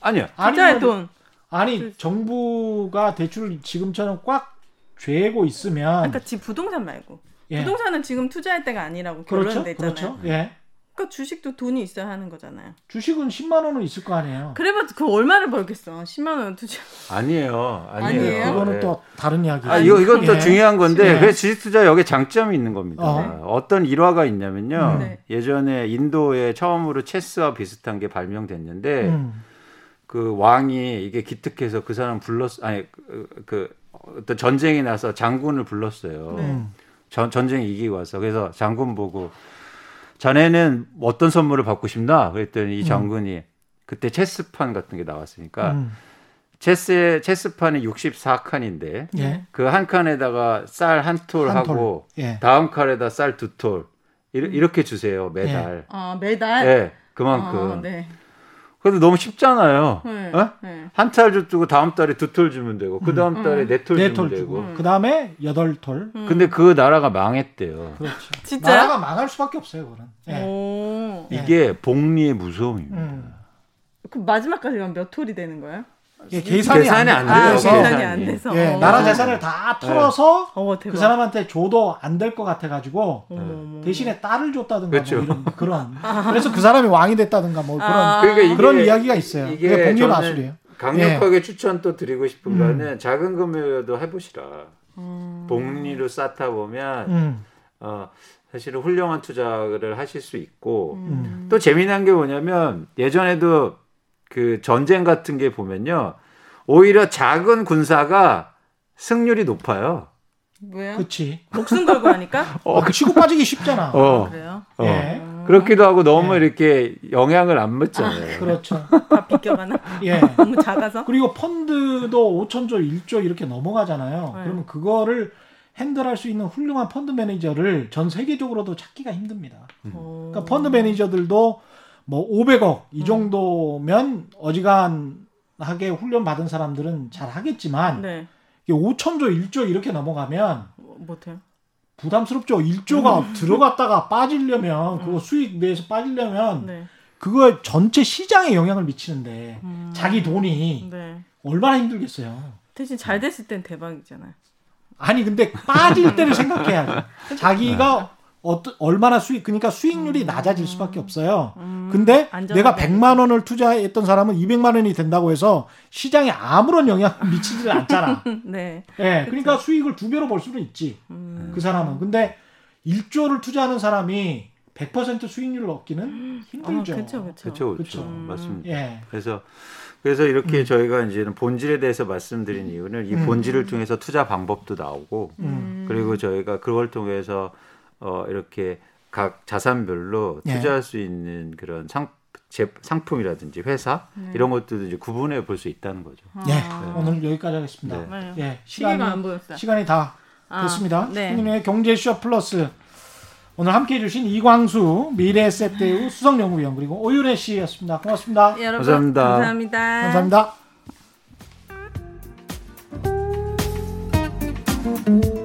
아니요. 진짜의 돈. 아니 정부가 대출을 지금처럼 꽉 죄고 있으면. 그러니까 집 부동산 말고. 예. 부동산은 지금 투자할 때가 아니라고 결론이 됐잖아요. 그렇죠. 그렇죠. 예. 그러니까 주식도 돈이 있어야 하는 거잖아요. 주식은 십만 원은 있을 거 아니에요. 그래봤자 그 얼마를 벌겠어. 십만 원 투자. 아니에요. 아니에요. 아니에요? 그거는 네. 또 다른 이야기예요. 아, 이거 이건 또 예. 중요한 건데 예. 왜 주식 투자 여기에 장점이 있는 겁니다. 어. 어떤 일화가 있냐면요. 네. 예전에 인도에 처음으로 체스와 비슷한 게 발명됐는데 음. 그 왕이 이게 기특해서 그 사람 불렀 아니 그, 그 어떤 전쟁이 나서 장군을 불렀어요. 네. 전 전쟁이 이기고 와서 그래서 장군 보고 자네는 어떤 선물을 받고 싶나? 그랬더니 이 장군이 음. 그때 체스판 같은 게 나왔으니까 음. 체스의 체스판이 육십사 칸인데 예. 그 한 칸에다가 쌀 한 톨 하고 예. 다음 칸에다 쌀 두 톨 이렇게 주세요 매달. 예. 아 매달. 네 그만큼. 아, 네. 그래도 너무 쉽잖아요. 네, 어? 네. 한 톨 주고 다음 달에 두 톨 주면 되고 그 다음 달에 네 톨 음. 주면 되고 음. 그 다음에 여덟 톨. 음. 근데 그 나라가 망했대요. 그렇죠. 진짜요? 나라가 망할 수밖에 없어요, 그는. 네. 이게 복리의 무서움입니다. 음. 그 마지막까지 몇 톨이 되는 거예요? 예, 계산이, 계산이 안, 안 돼요. 아, 계산이 안 돼서. 예, 어. 나라 재산을 다 털어서 네. 어, 그 사람한테 줘도 안 될 것 같아가지고 네. 대신에 딸을 줬다든가 그렇죠. 뭐 이런 그런. 그래서 그 사람이 왕이 됐다든가 뭐 그런 아. 그러니까 이게, 그런 이야기가 있어요. 이게 복리의 마술이에요. 강력하게 예. 추천 또 드리고 싶은 거는 음. 작은 금액도 해보시라. 음. 복리로 쌓다 보면 음. 어, 사실은 훌륭한 투자를 하실 수 있고 음. 또 재미난 게 뭐냐면 예전에도. 그 전쟁 같은 게 보면요, 오히려 작은 군사가 승률이 높아요. 뭐야? 그렇지. 목숨 걸고 하니까. 어, 치고 빠지기 쉽잖아. 어, 아, 그래요. 어. 예. 그렇기도 하고 너무 예. 이렇게 영향을 안 받잖아요. 아, 그렇죠. 다 비껴가나? 예. 너무 작아서. 그리고 펀드도 오천조, 일조 이렇게 넘어가잖아요. 예. 그러면 그거를 핸들할 수 있는 훌륭한 펀드 매니저를 전 세계적으로도 찾기가 힘듭니다. 음. 그러니까 펀드 매니저들도. 뭐 오백억 이 정도면 음. 어지간하게 훈련 받은 사람들은 잘 하겠지만 네. 오천조, 일조 이렇게 넘어가면 못해요. 부담스럽죠. 일조가 음. 들어갔다가 빠지려면 음. 그거 수익 내에서 빠지려면 네. 그거 전체 시장에 영향을 미치는데 음. 자기 돈이 네. 얼마나 힘들겠어요. 대신 잘 됐을 땐 대박이잖아요. 아니 근데 빠질 때를 생각해야죠. 자기가 어떠, 얼마나 수익, 그러니까 수익률이 음, 낮아질 수밖에 없어요. 음, 근데 내가 백만 원을 투자했던 사람은 이백만 원이 된다고 해서 시장에 아무런 영향을 미치지를 않잖아. 네. 네 그러니까 수익을 두 배로 벌 수는 있지. 음, 그 사람은. 근데 일조를 투자하는 사람이 백 퍼센트 수익률을 얻기는 힘들죠. 그렇죠, 그렇죠. 그렇죠. 맞습니다. 예. 그래서, 그래서 이렇게 음. 저희가 이제는 본질에 대해서 말씀드린 이유는 이 음. 본질을 통해서 투자 방법도 나오고, 음. 그리고 저희가 그걸 통해서 어 이렇게 각 자산별로 투자할 예. 수 있는 그런 상 제, 상품이라든지 회사 네. 이런 것들도 이제 구분해 볼 수 있다는 거죠. 아~ 예. 네. 오늘 여기까지 하겠습니다. 네. 예. 시간이 안 보였어요. 시간이 다 아, 됐습니다. 네. 국민의 경제쇼 플러스 오늘 함께해 주신 이광수 미래에셋 대우 수석연구위원 그리고 오유래 씨였습니다. 고맙습니다. 예, 여러분, 감사합니다. 감사합니다. 감사합니다.